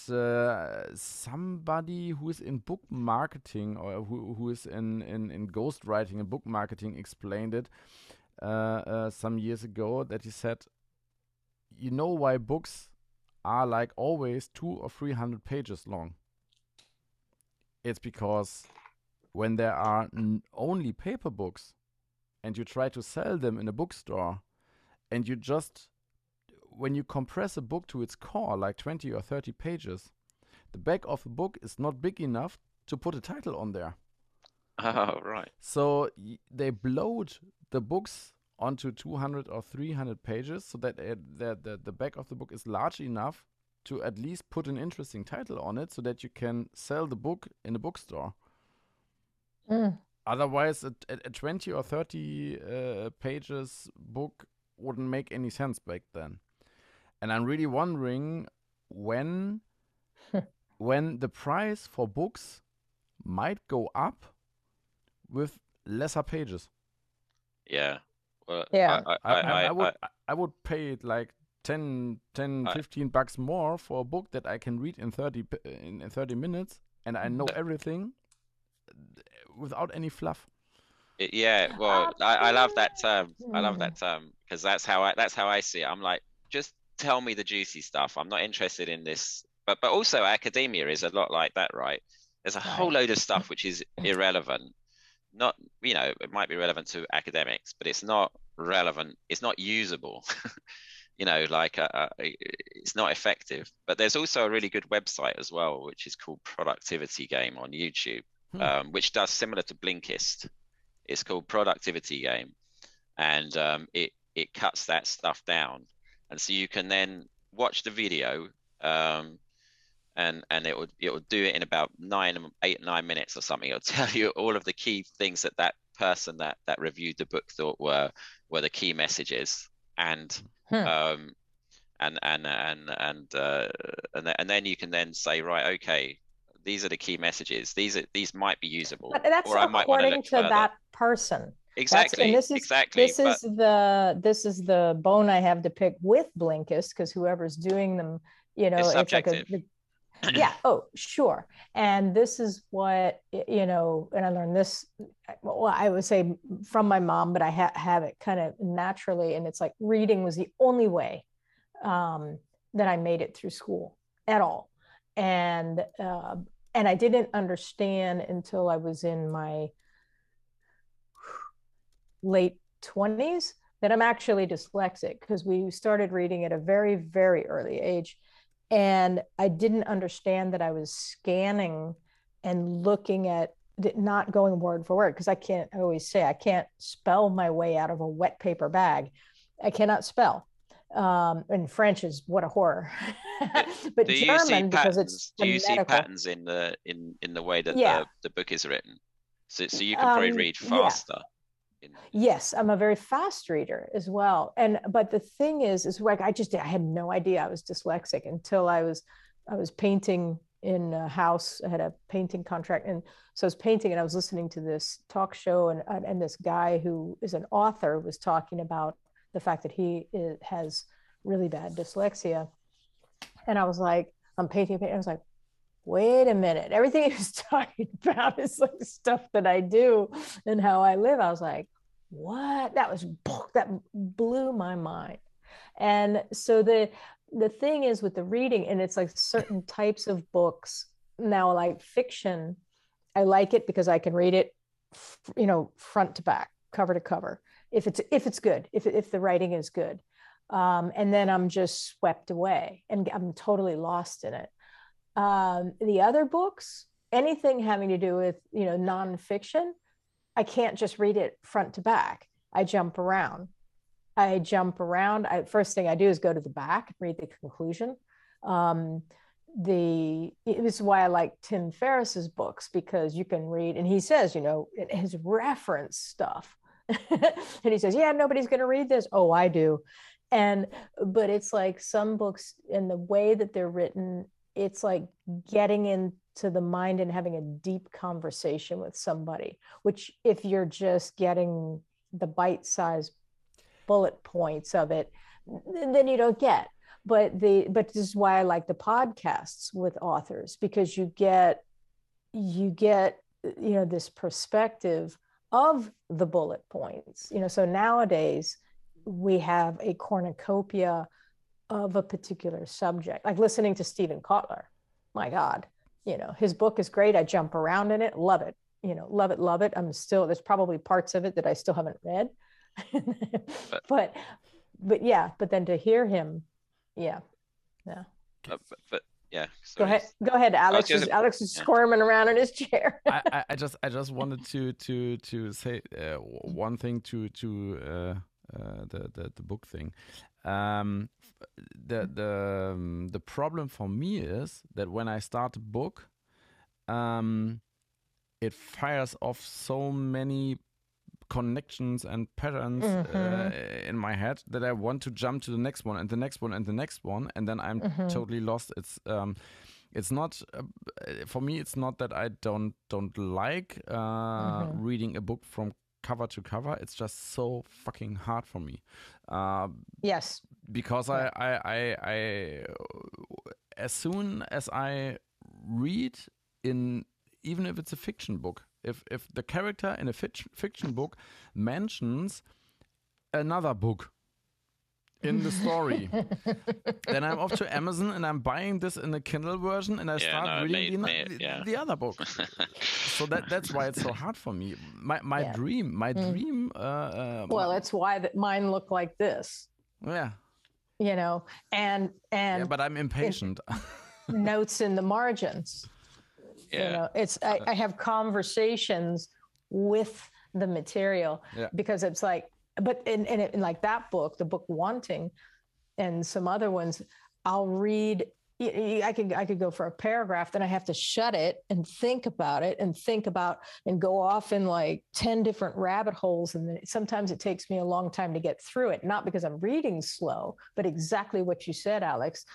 somebody who is in book marketing, or who is in ghostwriting and book marketing, explained it some years ago, that he said, you know why books are like always 200 or 300 pages long? It's because when there are only paper books and you try to sell them in a bookstore, and you just, when you compress a book to its core, like 20 or 30 pages, the back of a book is not big enough to put a title on there. Oh, right. So they bloat the books onto 200 or 300 pages so that the back of the book is large enough to at least put an interesting title on it so that you can sell the book in a bookstore. Mm. Otherwise, a 20 or 30 pages book wouldn't make any sense back then. And I'm really wondering when the price for books might go up with lesser pages. Yeah. Well, yeah. I would pay it like 10, 15 bucks more for a book that I can read in 30 minutes, and I know everything without any fluff. Yeah. Well, I love that term. I love that term, because that's how I see it. I'm like, just tell me the juicy stuff. I'm not interested in this. But also academia is a lot like that, right? There's a whole load of stuff which is irrelevant. Not, you know, it might be relevant to academics, but it's not relevant. It's not usable. You know, like it's not effective. But there's also a really good website as well, which is called Productivity Game on YouTube, which does similar to Blinkist. It's called Productivity Game, and it cuts that stuff down. And so you can then watch the video, and it will do it in about 8, 9 minutes or something. It'll tell you all of the key things that person that reviewed the book thought were the key messages, and then you can then say, right, okay, these are the key messages. These might be usable, but that's or I might want to look further. That person. Exactly. And this is the bone I have to pick with Blinkist, because whoever's doing them, you know, it's subjective. Yeah. Oh, sure. And this is what, you know, and I learned this, well, I would say from my mom, but I have it kind of naturally. And it's like reading was the only way that I made it through school at all. And I didn't understand until I was in my late 20s that I'm actually dyslexic, because we started reading at a very, very early age. And I didn't understand that I was scanning and looking at, not going word for word, because I always say I can't spell my way out of a wet paper bag. I cannot spell. And French is what a horror. But do German, you see because it's do you see patterns in the way that the book is written? So you can probably read faster. Yeah. Yes, I'm a very fast reader as well, but the thing is like I had no idea I was dyslexic until I was painting in a house. I had a painting contract, and so I was painting, and I was listening to this talk show, and this guy who is an author was talking about the fact that he has really bad dyslexia, and I was like, I'm painting, and I was like, wait a minute, everything he was talking about is like stuff that I do and how I live. I was like, what? That blew my mind. And so the thing is with the reading, and it's like certain types of books now, like fiction, I like it because I can read it, you know, front to back, cover to cover, if it's good, if the writing is good. And then I'm just swept away and I'm totally lost in it. The other books, anything having to do with, you know, nonfiction, I can't just read it front to back. I jump around. First thing I do is go to the back and read the conclusion. This is why I like Tim Ferriss's books, because you can read, and he says, you know, his reference stuff. And he says, yeah, nobody's going to read this. Oh, I do. But it's like some books and the way that they're written, it's like getting into the mind and having a deep conversation with somebody, which if you're just getting the bite-sized bullet points of it, then you don't get. But this is why I like the podcasts with authors, because you get, you know, this perspective of the bullet points, you know. So nowadays we have a cornucopia of a particular subject, like listening to Stephen Kotler. My God, you know, his book is great. I jump around in it, love it, you know, love it. I'm still, there's probably parts of it that I still haven't read, but yeah, but then to hear him. Yeah. But yeah. Sorry. Go ahead. Alex is squirming around in his chair. I just wanted to say one thing to the book thing. The problem for me is that when I start a book, it fires off so many connections and patterns in my head that I want to jump to the next one and the next one and the next one, and then I'm totally lost. It's not for me. It's not that I don't like reading a book from cover to cover. It's just so fucking hard for me. Yes, because I as soon as I read in, even if it's a fiction book. If the character in a fiction book mentions another book in the story, then I'm off to Amazon and I'm buying this in the Kindle version and I start reading the other book. So that's why it's so hard for me. My dream. Well, that's why mine look like this. Yeah. You know, and. Yeah, but I'm impatient. Notes in the margins. Yeah. You know, it's I have conversations with the material because it's like, but in like that book, the book Wanting, and some other ones, I'll read. I could go for a paragraph, then I have to shut it and think about and go off in like 10 different rabbit holes, and then sometimes it takes me a long time to get through it. Not because I'm reading slow, but exactly what you said, Alex.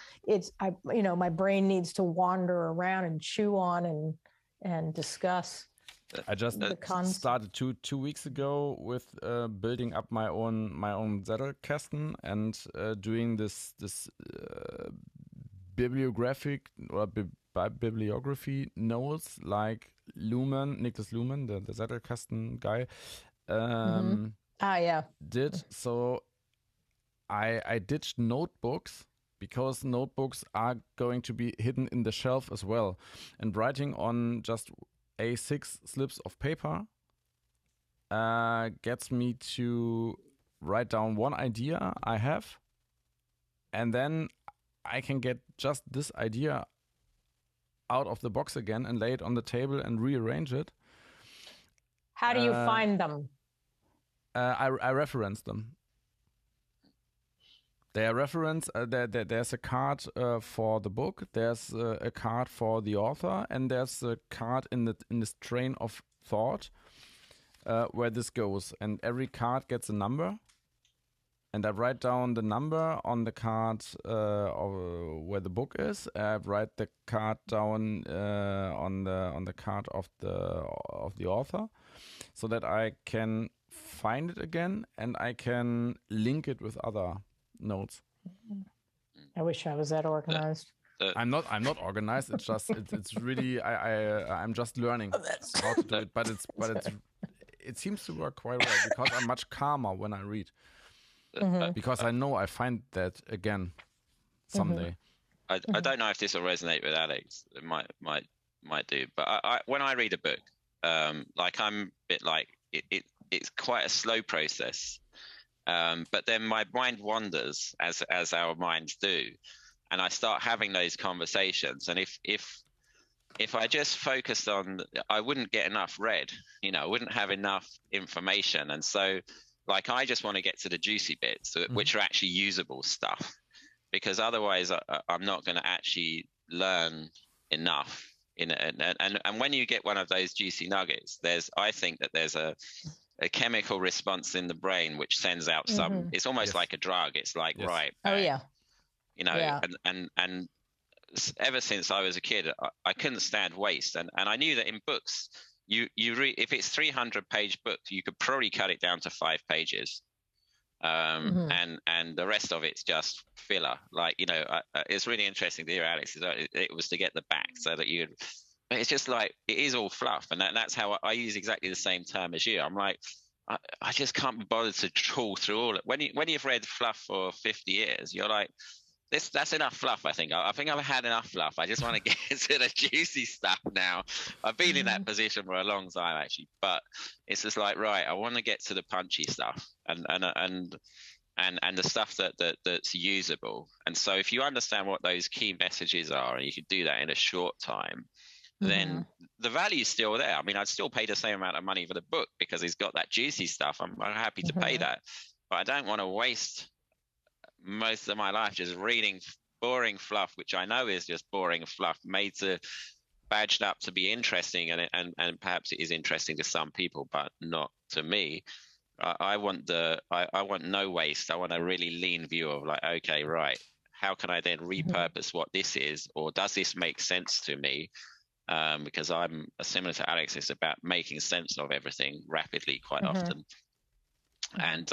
My brain needs to wander around and chew on and discuss. I just started two weeks ago with building up my own Zettelkasten and doing this bibliographic or bibliography notes, like Luhmann, Niklas Luhmann, the Zettelkasten guy, did. So I ditched notebooks because notebooks are going to be hidden in the shelf as well, and writing on just A6 slips of paper gets me to write down one idea I have, and then I can get just this idea out of the box again and lay it on the table and rearrange it. How do you find them? I reference them. They are referenced. There's a card for the book. There's a card for the author, and there's a card in this train of thought where this goes. And every card gets a number. And I write down the number on the card where the book is. I write the card down on the card of the author, so that I can find it again and I can link it with other notes. I wish I was that organized. I'm not organized. It's just it's really I'm just learning how to do it. But it seems to work quite well because I'm much calmer when I read. Because I know I find that again someday. I don't know if this will resonate with Alex. It might do. But I when I read a book, like I'm a bit like it's quite a slow process. But then my mind wanders as our minds do, and I start having those conversations. And if I just focused on, I wouldn't get enough read, I wouldn't have enough information. And so like, I just want to get to the juicy bits, which are actually usable stuff, because otherwise I'm not going to actually learn enough. And when you get one of those juicy nuggets, I think that there's a chemical response in the brain which sends out some, it's almost like a drug. It's like, right. And ever since I was a kid, I couldn't stand waste. And I knew that in books, you read, if it's 300-page book, you could probably cut it down to 5 pages. And the rest of it's just filler. Like, it's really interesting to hear Alex. It was to get the back so that you, it's just like, it is all fluff. And that's how I use exactly the same term as you. I'm like, I just can't be bothered to trawl through all it. When you've read fluff for 50 years, you're like, that's enough fluff. I think I've had enough fluff. I just want to get to the juicy stuff now. I've been in that position for a long time actually, but it's just like, right, I want to get to the punchy stuff and the stuff that's usable. And so if you understand what those key messages are, and you could do that in a short time, then the value is still there. I mean, I'd still pay the same amount of money for the book because he's got that juicy stuff. I'm happy to pay that, but I don't want to waste most of my life just reading boring fluff, which I know is just boring fluff made to badged up to be interesting. And perhaps it is interesting to some people, but not to me. I want no waste. I want a really lean view of like, okay, right. How can I then repurpose what this is, or does this make sense to me? Because I'm similar to Alex, it's about making sense of everything rapidly quite often. And,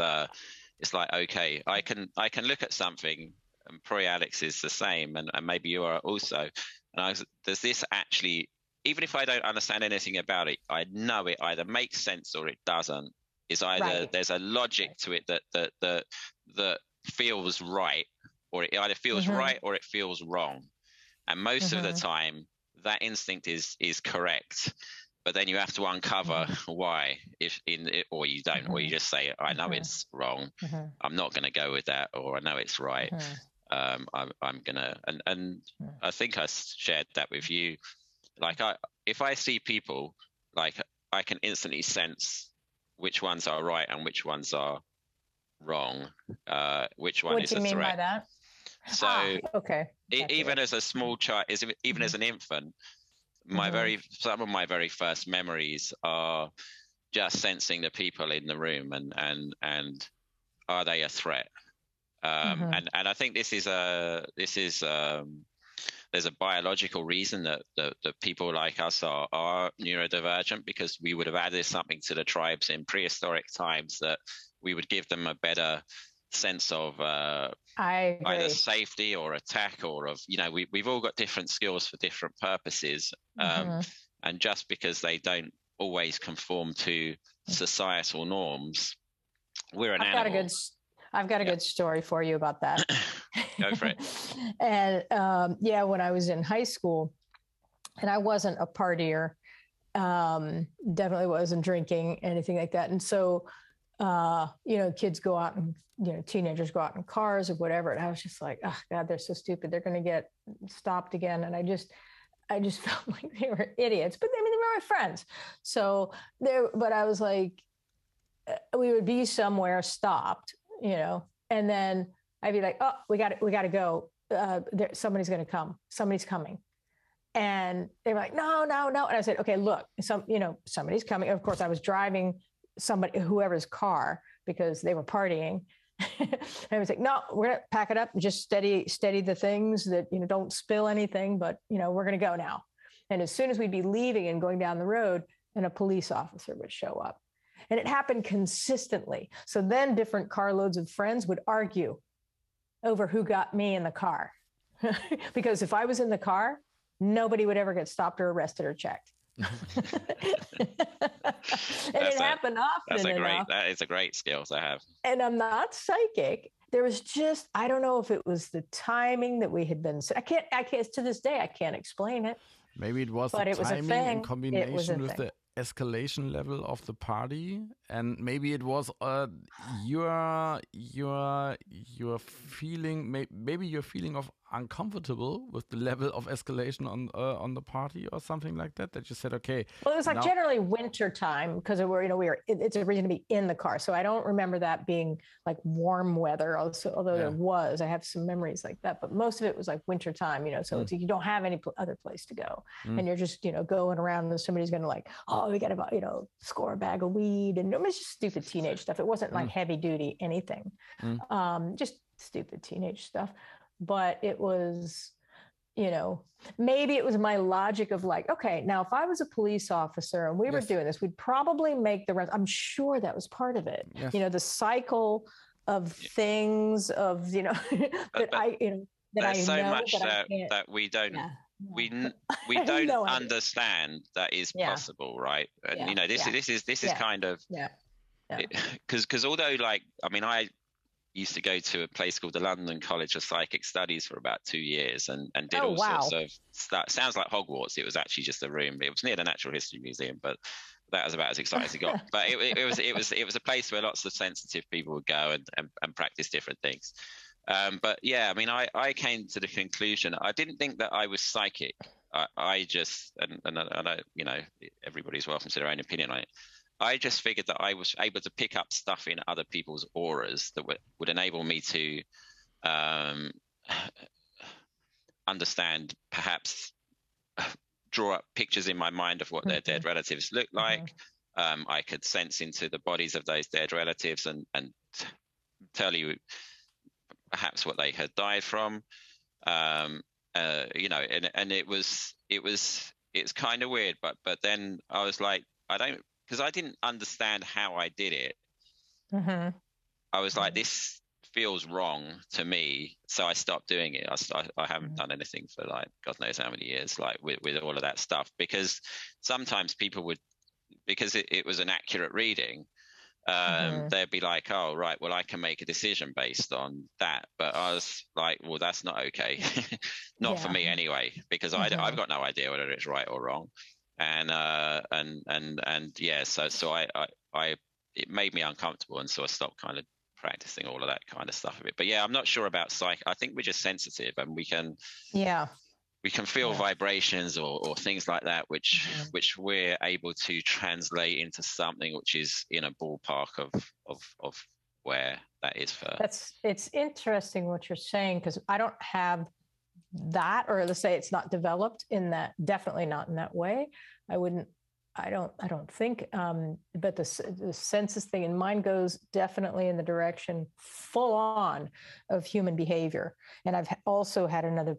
it's like, okay, I can look at something, and probably Alex is the same, and maybe you are also. And does this actually, even if I don't understand anything about it, I know it either makes sense or it doesn't. It's either there's a logic to it that feels right, or it either feels right or it feels wrong. And most of the time, that instinct is correct. But then you have to uncover why, or you don't, or you just say, I know it's wrong. I'm not going to go with that, or I know it's right. I'm going to, and I think I shared that with you. Like if I see people, like I can instantly sense which ones are right and which ones are wrong. Which one is a threat. What do you mean by that? So even as a small child, even as an infant, some of my very first memories are just sensing the people in the room and are they a threat? And I think there's a biological reason that people like us are neurodivergent, because we would have added something to the tribes in prehistoric times that we would give them a better sense of either safety or attack, or of we've all got different skills for different purposes, and just because they don't always conform to societal norms, we're an animal. I've got a good story for you about that. Go for it. And when I was in high school, and I wasn't a partier, definitely wasn't drinking, anything like that, and so kids go out and, teenagers go out in cars or whatever. And I was just like, oh God, they're so stupid. They're going to get stopped again. And I just felt like they were idiots, but they were my friends. So but I was like, we would be somewhere stopped, and then I'd be like, oh, we got to go. Somebody's going to come. Somebody's coming. And they were like, no. And I said, okay, look, somebody's coming. Of course I was driving whoever's car, because they were partying. And I was like, no, we're going to pack it up and just steady the things that, don't spill anything, but we're going to go now. And as soon as we'd be leaving and going down the road, and a police officer would show up, and it happened consistently. So then different carloads of friends would argue over who got me in the car, because if I was in the car, nobody would ever get stopped or arrested or checked. It happened often enough. That is a great skill to have. And I'm not psychic. There was just, I don't know if it was the timing that we had been, I can't, to this day, I can't explain it. Maybe it was the timing in combination with the escalation level of the party. And maybe it was your feeling of uncomfortable with the level of escalation on the party or something like that, that you said, okay. Well, it was like generally winter time because it's a reason to be in the car. So I don't remember that being like warm weather, although there was, I have some memories like that, but most of it was like winter time, so it's like you don't have any other place to go and you're just, going around and somebody's going to like, oh, we got to, score a bag of weed and it was just stupid teenage stuff. It wasn't like heavy duty anything, just stupid teenage stuff. But it was, maybe it was my logic of like, okay, now if I was a police officer and we were doing this, we'd probably make the rest. I'm sure that was part of it. Yes. The cycle of things of, that we don't understand that is possible. Right. And this is kind of, because although like, I mean, I used to go to a place called the London College of Psychic Studies for about 2 years and did sorts of stuff. Sounds like Hogwarts. It was actually just a room. It was near the Natural History Museum, but that was about as exciting as it got. But it was a place where lots of sensitive people would go and practice different things. But yeah, I mean, I came to the conclusion, I didn't think that I was psychic. I just, everybody's welcome to their own opinion on it. I just figured that I was able to pick up stuff in other people's auras that would enable me to understand, perhaps draw up pictures in my mind of what their dead relatives looked like. I could sense into the bodies of those dead relatives and tell you perhaps what they had died from. And it's kind of weird, but then I was like, because I didn't understand how I did it. Mm-hmm. I was like, this feels wrong to me. So I stopped doing it. I haven't done anything for like, God knows how many years, like with all of that stuff, because sometimes people would, because it was an accurate reading, they'd be like, oh, right, well, I can make a decision based on that. But I was like, well, that's not okay. Not for me anyway, because I've got no idea whether it's right or wrong. So it made me uncomfortable, and so I stopped kind of practicing all of that kind of stuff a bit. But yeah, I'm not sure about psych. I think we're just sensitive, and we can feel vibrations or things like that, which we're able to translate into something which is in a ballpark of where that is for. It's interesting what you're saying, because I don't have that, or let's say it's not developed in that, definitely not in that way. I don't think, but the census thing in mine goes definitely in the direction full on of human behavior. And I've also had another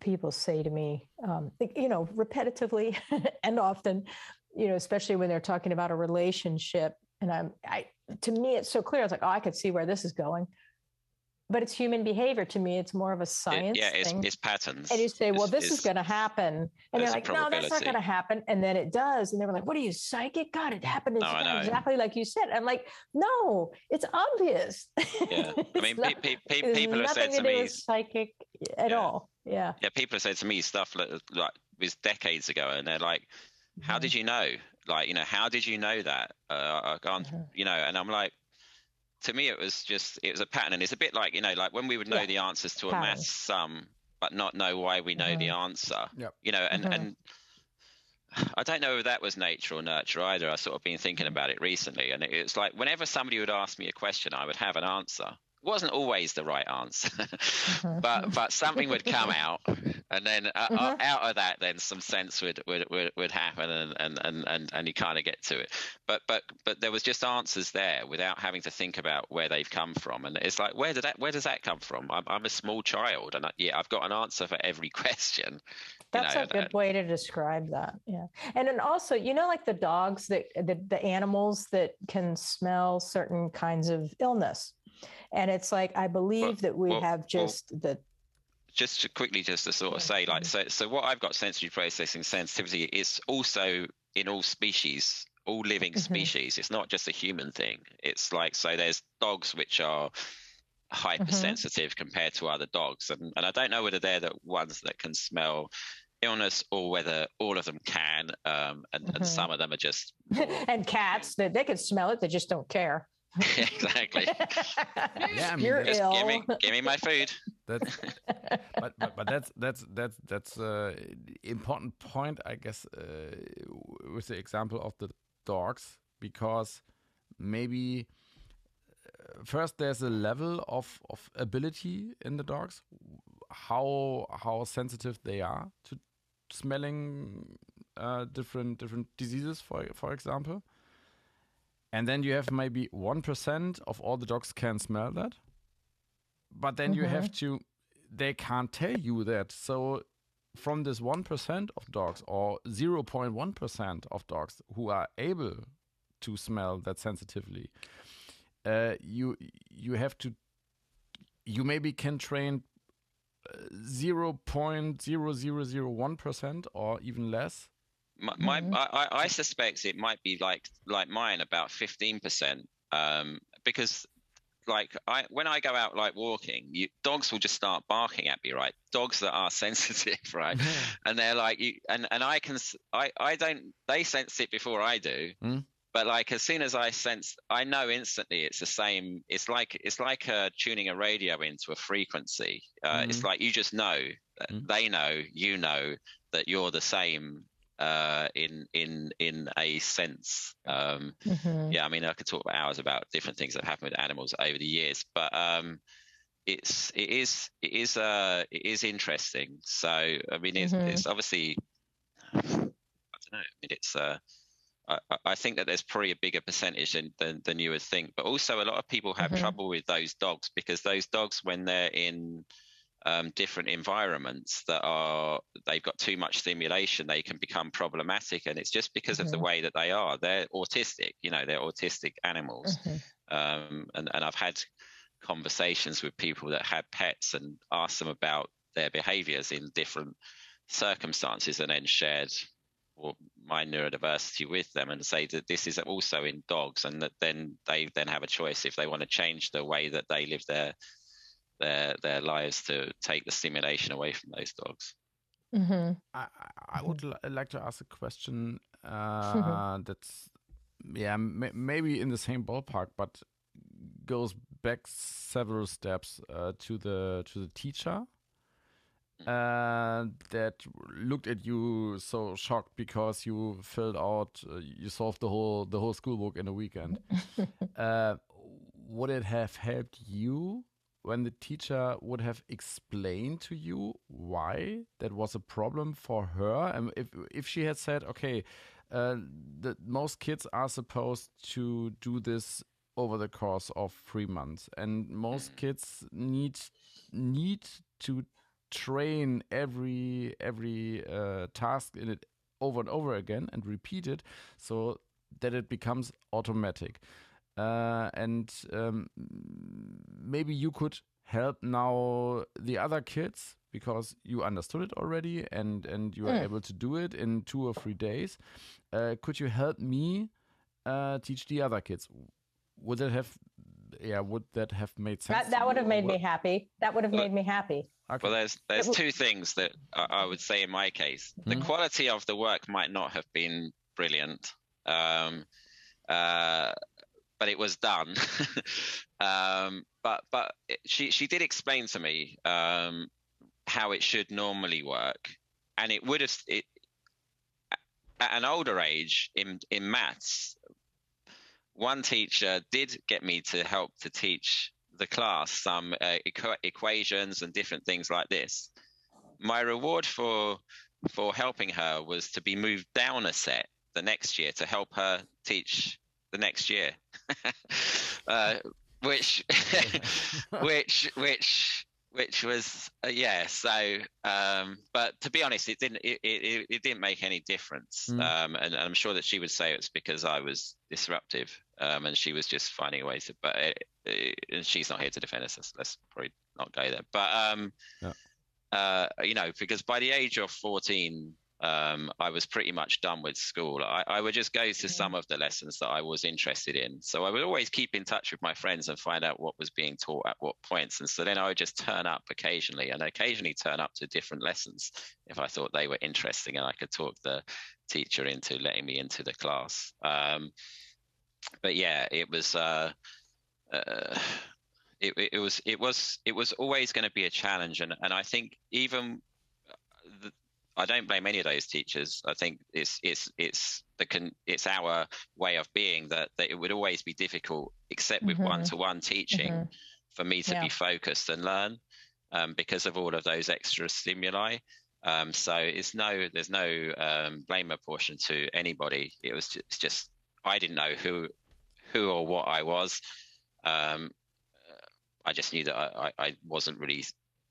people say to me, repetitively and often, especially when they're talking about a relationship. And to me, it's so clear. I was like, oh, I could see where this is going. But it's human behavior. To me, it's more of a science thing. It's patterns. And you say, well, this is going to happen. And they're like, no, that's not going to happen. And then it does. And they were like, what are you, psychic? God, it happened exactly like you said. I'm like, no, it's obvious. Yeah. I mean, people have said to me. It's psychic at all. Yeah. Yeah. People have said to me stuff like was decades ago. And they're like, how did you know? Like, how did you know that? I can't, and I'm like, to me, it was a pattern. And it's a bit like, like when we would know the answers to a math sum, but not know why we know the answer, and I don't know if that was nature or nurture either. I've sort of been thinking about it recently. And it's like, whenever somebody would ask me a question, I would have an answer. It wasn't always the right answer, but something would come out, and then out of that, then some sense would happen, and you kind of get to it. But there was just answers there without having to think about where they've come from. And it's like, where does that come from? I'm a small child, and I've got an answer for every question. That's a good way to describe that. Yeah, and then also, like the dogs that the animals that can smell certain kinds of illness. And it's like, I believe just to quickly, just to sort of say, like, so what I've got sensory processing sensitivity is also in all species all living species. It's not just a human thing. It's like, so there's dogs which are hypersensitive compared to other dogs. And I don't know whether they're the ones that can smell illness or whether all of them can. And some of them are just... and cats, they can smell it. They just don't care. Exactly. Yeah, I mean, you're just ill. Give me my food. That's, but that's important point, I guess, with the example of the dogs, because maybe first there's a level of ability in the dogs, how sensitive they are to smelling different diseases, for example. And then you have maybe 1% of all the dogs can smell that. But then you have to, they can't tell you that. So from this 1% of dogs or 0.1% of dogs who are able to smell that sensitively, you have to, you maybe can train 0.0001% or even less. I suspect it might be like mine, about 15%, because when I go out walking, dogs will just start barking at me, right? Dogs that are sensitive, right? Yeah. And they're like, they sense it before I do, but as soon as I sense, I know instantly it's the same. It's like tuning a radio into a frequency. It's like you just know, they know, you know that you're the same. In a sense, yeah. I mean, I could talk for hours about different things that happen with animals over the years, but it is interesting. So I mean, it's obviously, I don't know. I mean, it's I think that there's probably a bigger percentage than you would think, but also a lot of people have trouble with those dogs, because those dogs, when they're in different environments they've got too much stimulation, they can become problematic, and it's just because of the way that they are. They're autistic, they're autistic animals. And I've had conversations with people that had pets and asked them about their behaviors in different circumstances, and then shared my neurodiversity with them and say that this is also in dogs, and that then they then have a choice if they want to change the way that they live their lives to take the stimulation away from those dogs. I would like to ask a question that's maybe in the same ballpark, but goes back several steps to the teacher that looked at you so shocked because you filled out you solved the whole school book in a weekend. Would it have helped you when the teacher would have explained to you why that was a problem for her? And if she had said, okay, that most kids are supposed to do this over the course of 3 months, and most kids need to train every task in it over and over again and repeat it so that it becomes automatic. Maybe you could help now the other kids because you understood it already and you are able to do it in 2 or 3 days. Could you help me teach the other kids? Would that have made sense? That would have made me happy. That would have made me happy. Okay. Well, there's two things that I would say in my case. The quality of the work might not have been brilliant. But it was done. But she did explain to me how it should normally work, and it would have at an older age in maths. One teacher did get me to help to teach the class some equations and different things like this. My reward for helping her was to be moved down a set the next year to help her teach the next year, which was yeah. So, but to be honest, it didn't make any difference. And I'm sure that she would say it's because I was disruptive, and she was just finding a way to. But and she's not here to defend us. Let's probably not go there. But because by the age of 14, I was pretty much done with school. I would just go to some of the lessons that I was interested in. So I would always keep in touch with my friends and find out what was being taught at what points. And so then I would just turn up occasionally, and occasionally turn up to different lessons if I thought they were interesting and I could talk the teacher into letting me into the class. But yeah, it was... It was always going to be a challenge, and I think even I don't blame any of those teachers. I think it's our way of being that it would always be difficult, except with one-to-one teaching, for me to be focused and learn, because of all of those extra stimuli. So there's no blame portion to anybody. It was just I didn't know who or what I was. I just knew that I wasn't really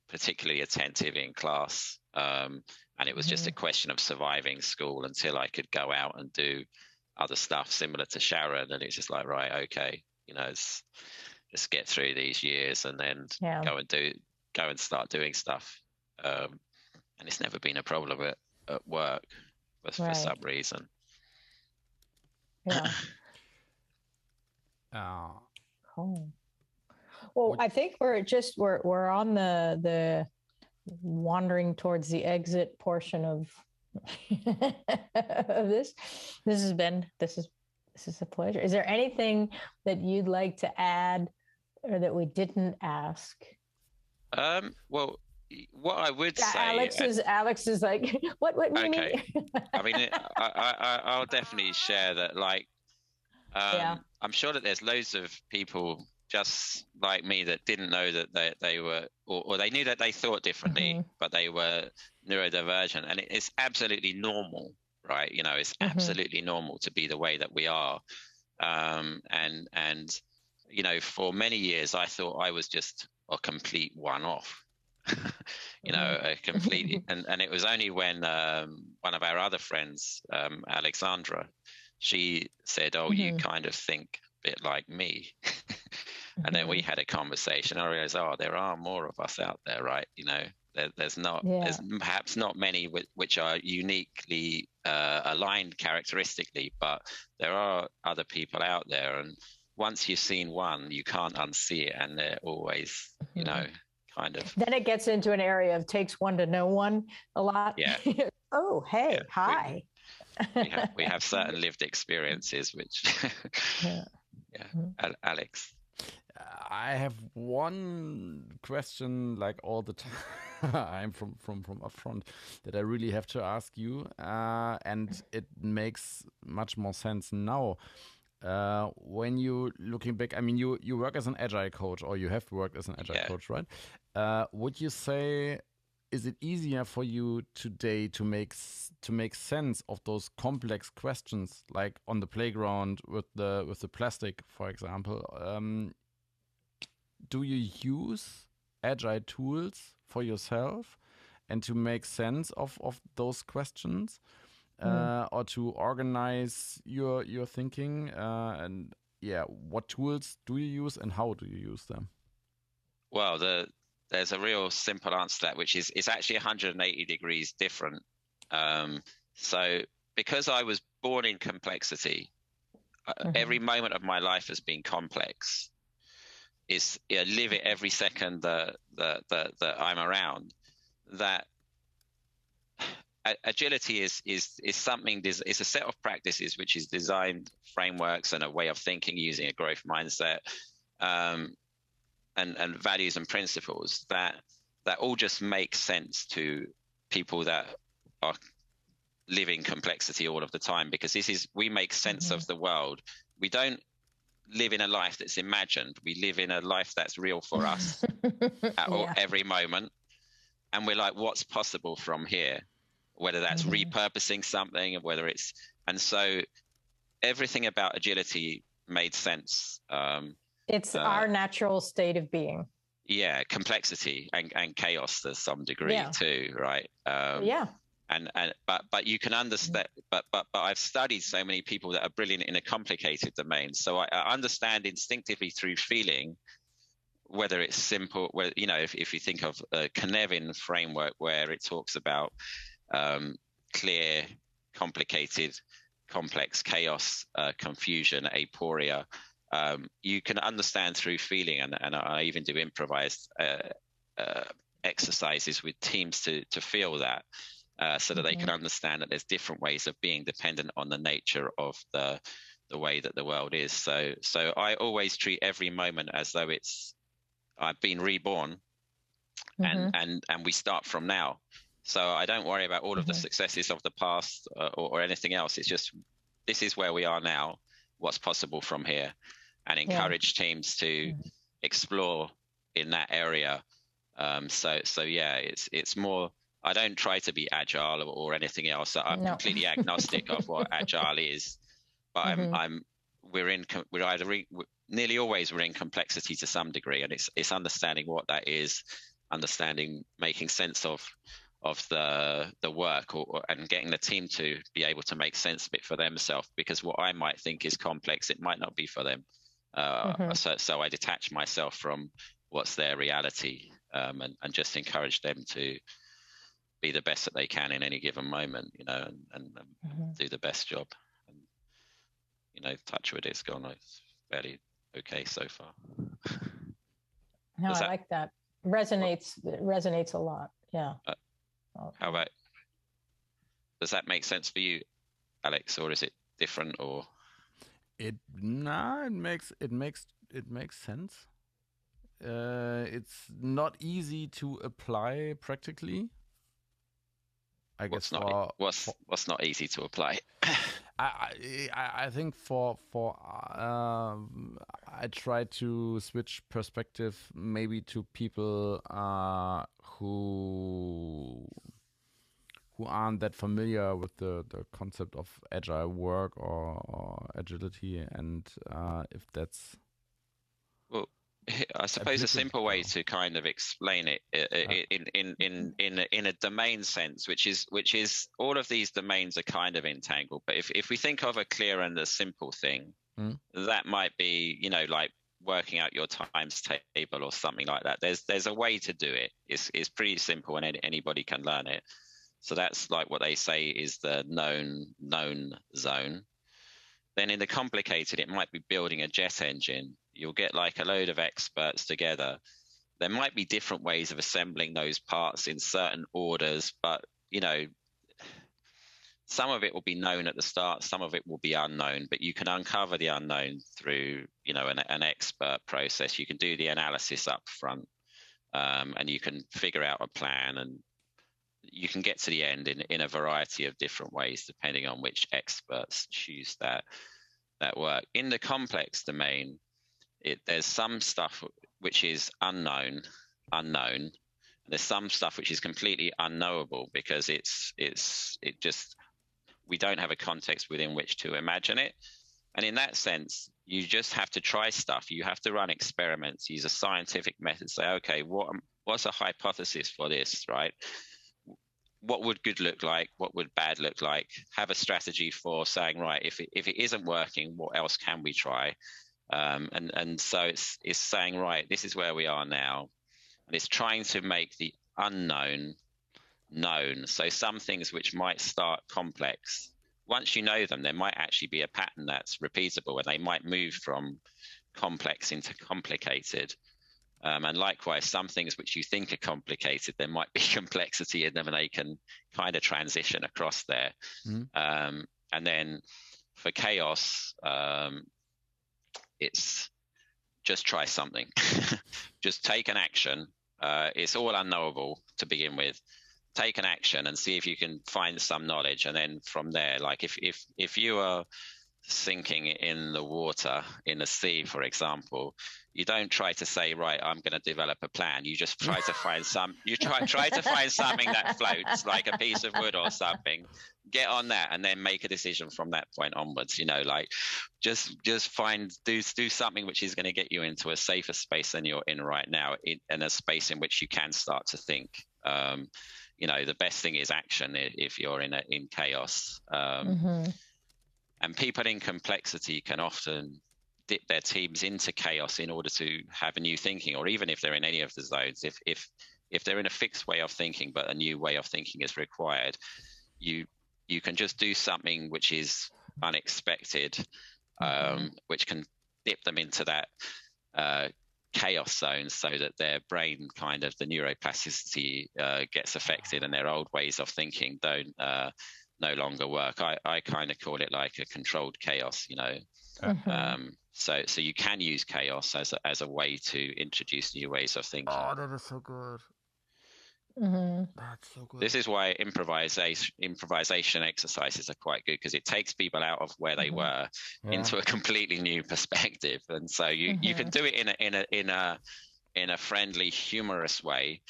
particularly attentive in class, and it was just a question of surviving school until I could go out and do other stuff similar to Sharon. And it's just like, right, okay, it's just get through these years and then go and start doing stuff. And it's never been a problem at work for some reason. Yeah. Cool. Well, I think we're on the wandering towards the exit portion of of this. This is a pleasure. Is there anything that you'd like to add or that we didn't ask? Well, what I would say, Alex is like, what do you mean? I mean, I'll definitely share that. Like, I'm sure that there's loads of people just like me that didn't know that they were, or they knew that they thought differently, but they were neurodivergent, and it's absolutely normal, right? It's absolutely normal to be the way that we are. And for many years, I thought I was just a complete one-off, a complete, and it was only when one of our other friends, Alexandra, she said, "Oh, you kind of think a bit like me." And then we had a conversation. I realized, there are more of us out there, right? There's perhaps not many which are uniquely aligned characteristically, but there are other people out there. And once you've seen one, you can't unsee it. And they're always, kind of. Then it gets into an area of takes one to know one a lot. Yeah. Hi. We have certain lived experiences, which. Alex. I have one question, like all the time from up front, that I really have to ask you, and it makes much more sense now. When you looking back, I mean, you work as an agile coach, or you have worked as an agile coach, right? Would you say, is it easier for you today to make sense of those complex questions, like on the playground with the plastic, for example? Do you use agile tools for yourself and to make sense of those questions, or to organize your thinking? What tools do you use and how do you use them? Well, there's a real simple answer to that, which is it's actually 180 degrees different. So because I was born in complexity, every moment of my life has been complex. I live it every second that I'm around. That agility is something. It's a set of practices which is designed frameworks and a way of thinking using a growth mindset, and values and principles that all just make sense to people that are living complexity all of the time, because we make sense of the world. We don't live in a life that's imagined. We live in a life that's real for us every moment. And we're like, what's possible from here? Whether that's repurposing something, whether it's... And so everything about agility made sense. It's our natural state of being. Yeah, complexity and chaos to some degree too, right? But you can understand. But I've studied so many people that are brilliant in a complicated domain. So I understand instinctively through feeling whether it's simple. Whether, if you think of a Cynefin framework where it talks about clear, complicated, complex, chaos, confusion, aporia. You can understand through feeling, and I even do improvised exercises with teams to feel that, so that they can understand that there's different ways of being dependent on the nature of the way that the world is. So I always treat every moment as though it's I've been reborn, and we start from now. So I don't worry about all of the successes of the past or anything else. It's just, this is where we are now, what's possible from here, and encourage teams to explore in that area. It's more, I don't try to be agile or anything else. I'm completely agnostic of what agile is, but nearly always we're in complexity to some degree, and it's understanding what that is, understanding, making sense of the work, and getting the team to be able to make sense of it for themselves, because what I might think is complex, it might not be for them. So I detach myself from what's their reality, and just encourage them to be the best that they can in any given moment, you know, and do the best job. And, you know, touch wood, it's gone, it's fairly okay so far. No, I like that. Resonates a lot. Yeah. How about, does that make sense for you, Alex, or is it different, or? It makes sense. It's not easy to apply practically. I guess what's not easy to apply. I think I try to switch perspective maybe to people who aren't that familiar with the concept of agile work or agility, and if that's well, I suppose a simple way to kind of explain it in a domain sense, which is all of these domains are kind of entangled. But if we think of a clear and a simple thing, that might be, you know, like working out your times table or something like that. There's a way to do it. It's pretty simple, and anybody can learn it. So that's like what they say is the known zone. Then in the complicated, it might be building a jet engine. You'll get like a load of experts together. There might be different ways of assembling those parts in certain orders, but, you know, some of it will be known at the start, some of it will be unknown, but you can uncover the unknown through, you know, an expert process. You can do the analysis up front, and you can figure out a plan, and you can get to the end in a variety of different ways, depending on which experts choose that work. In the complex domain, there's some stuff which is unknown, and there's some stuff which is completely unknowable, because we don't have a context within which to imagine it. And in that sense, you just have to try stuff. You have to run experiments, use a scientific method, say, okay, what's a hypothesis for this, right? What would good look like? What would bad look like? Have a strategy for saying, right, if it isn't working, what else can we try? And so it's saying, right, this is where we are now, and it's trying to make the unknown known. So some things which might start complex, once you know them, there might actually be a pattern that's repeatable, and they might move from complex into complicated. And likewise, some things which you think are complicated, there might be complexity in them, and they can kind of transition across there. And then for chaos, it's just try something, just take an action. It's all unknowable to begin with. Take an action and see if you can find some knowledge. And then from there, like if you are sinking in the water, in the sea, for example, you don't try to say, right, I'm going to develop a plan. You just try to find something that floats, like a piece of wood or something. Get on that, and then make a decision from that point onwards. You know, like just do something which is going to get you into a safer space than you're in right now, in a space in which you can start to think. You know, the best thing is action if you're in chaos. And people in complexity can often dip their teams into chaos in order to have a new thinking, or even if they're in any of the zones, if they're in a fixed way of thinking but a new way of thinking is required, you you can just do something which is unexpected, which can dip them into that chaos zone, so that their brain, kind of the neuroplasticity gets affected and their old ways of thinking don't no longer work. I kind of call it like a controlled chaos, you know. Mm-hmm. So you can use chaos as a way to introduce new ways of thinking. Oh, that is so good. Mm-hmm. That's so good. This is why improvisation exercises are quite good, because it takes people out of where they mm-hmm. were yeah. into a completely new perspective, and so you, mm-hmm. you can do it in a friendly, humorous way.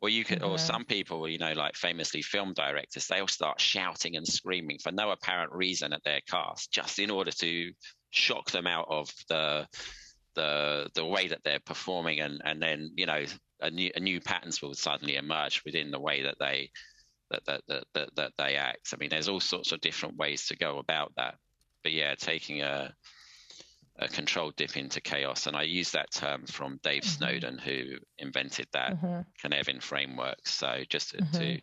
Or you could, yeah. or some people, you know, like famously film directors, they'll start shouting and screaming for no apparent reason at their cast, just in order to shock them out of the way that they're performing, and then, you know, a new patterns will suddenly emerge within the way that they act. I mean, there's all sorts of different ways to go about that. But yeah, taking a controlled dip into chaos. And I use that term from Dave mm-hmm. Snowden, who invented that mm-hmm. Cynefin framework. So just mm-hmm. to,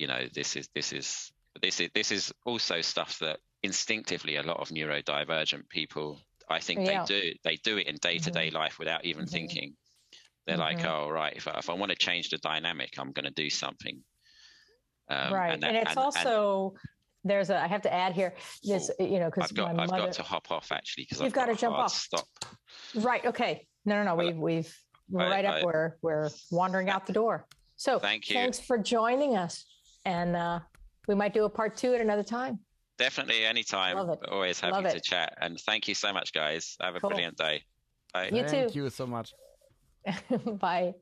you know, this is also stuff that instinctively a lot of neurodivergent people, I think yeah. they do it in day-to-day mm-hmm. life without even mm-hmm. thinking. They're mm-hmm. like, oh, right. If I want to change the dynamic, I'm going to do something. Right. I have to add here this, you know, because I've got to hop off actually, because I've got to jump off. Stop. Right. Okay. No. We're wandering out the door. So thank you. Thanks for joining us. And we might do a part two at another time. Definitely. Anytime. Love it. Always happy to chat. And thank you so much, guys. Have a brilliant day. Bye. You too. Thank you so much. Bye.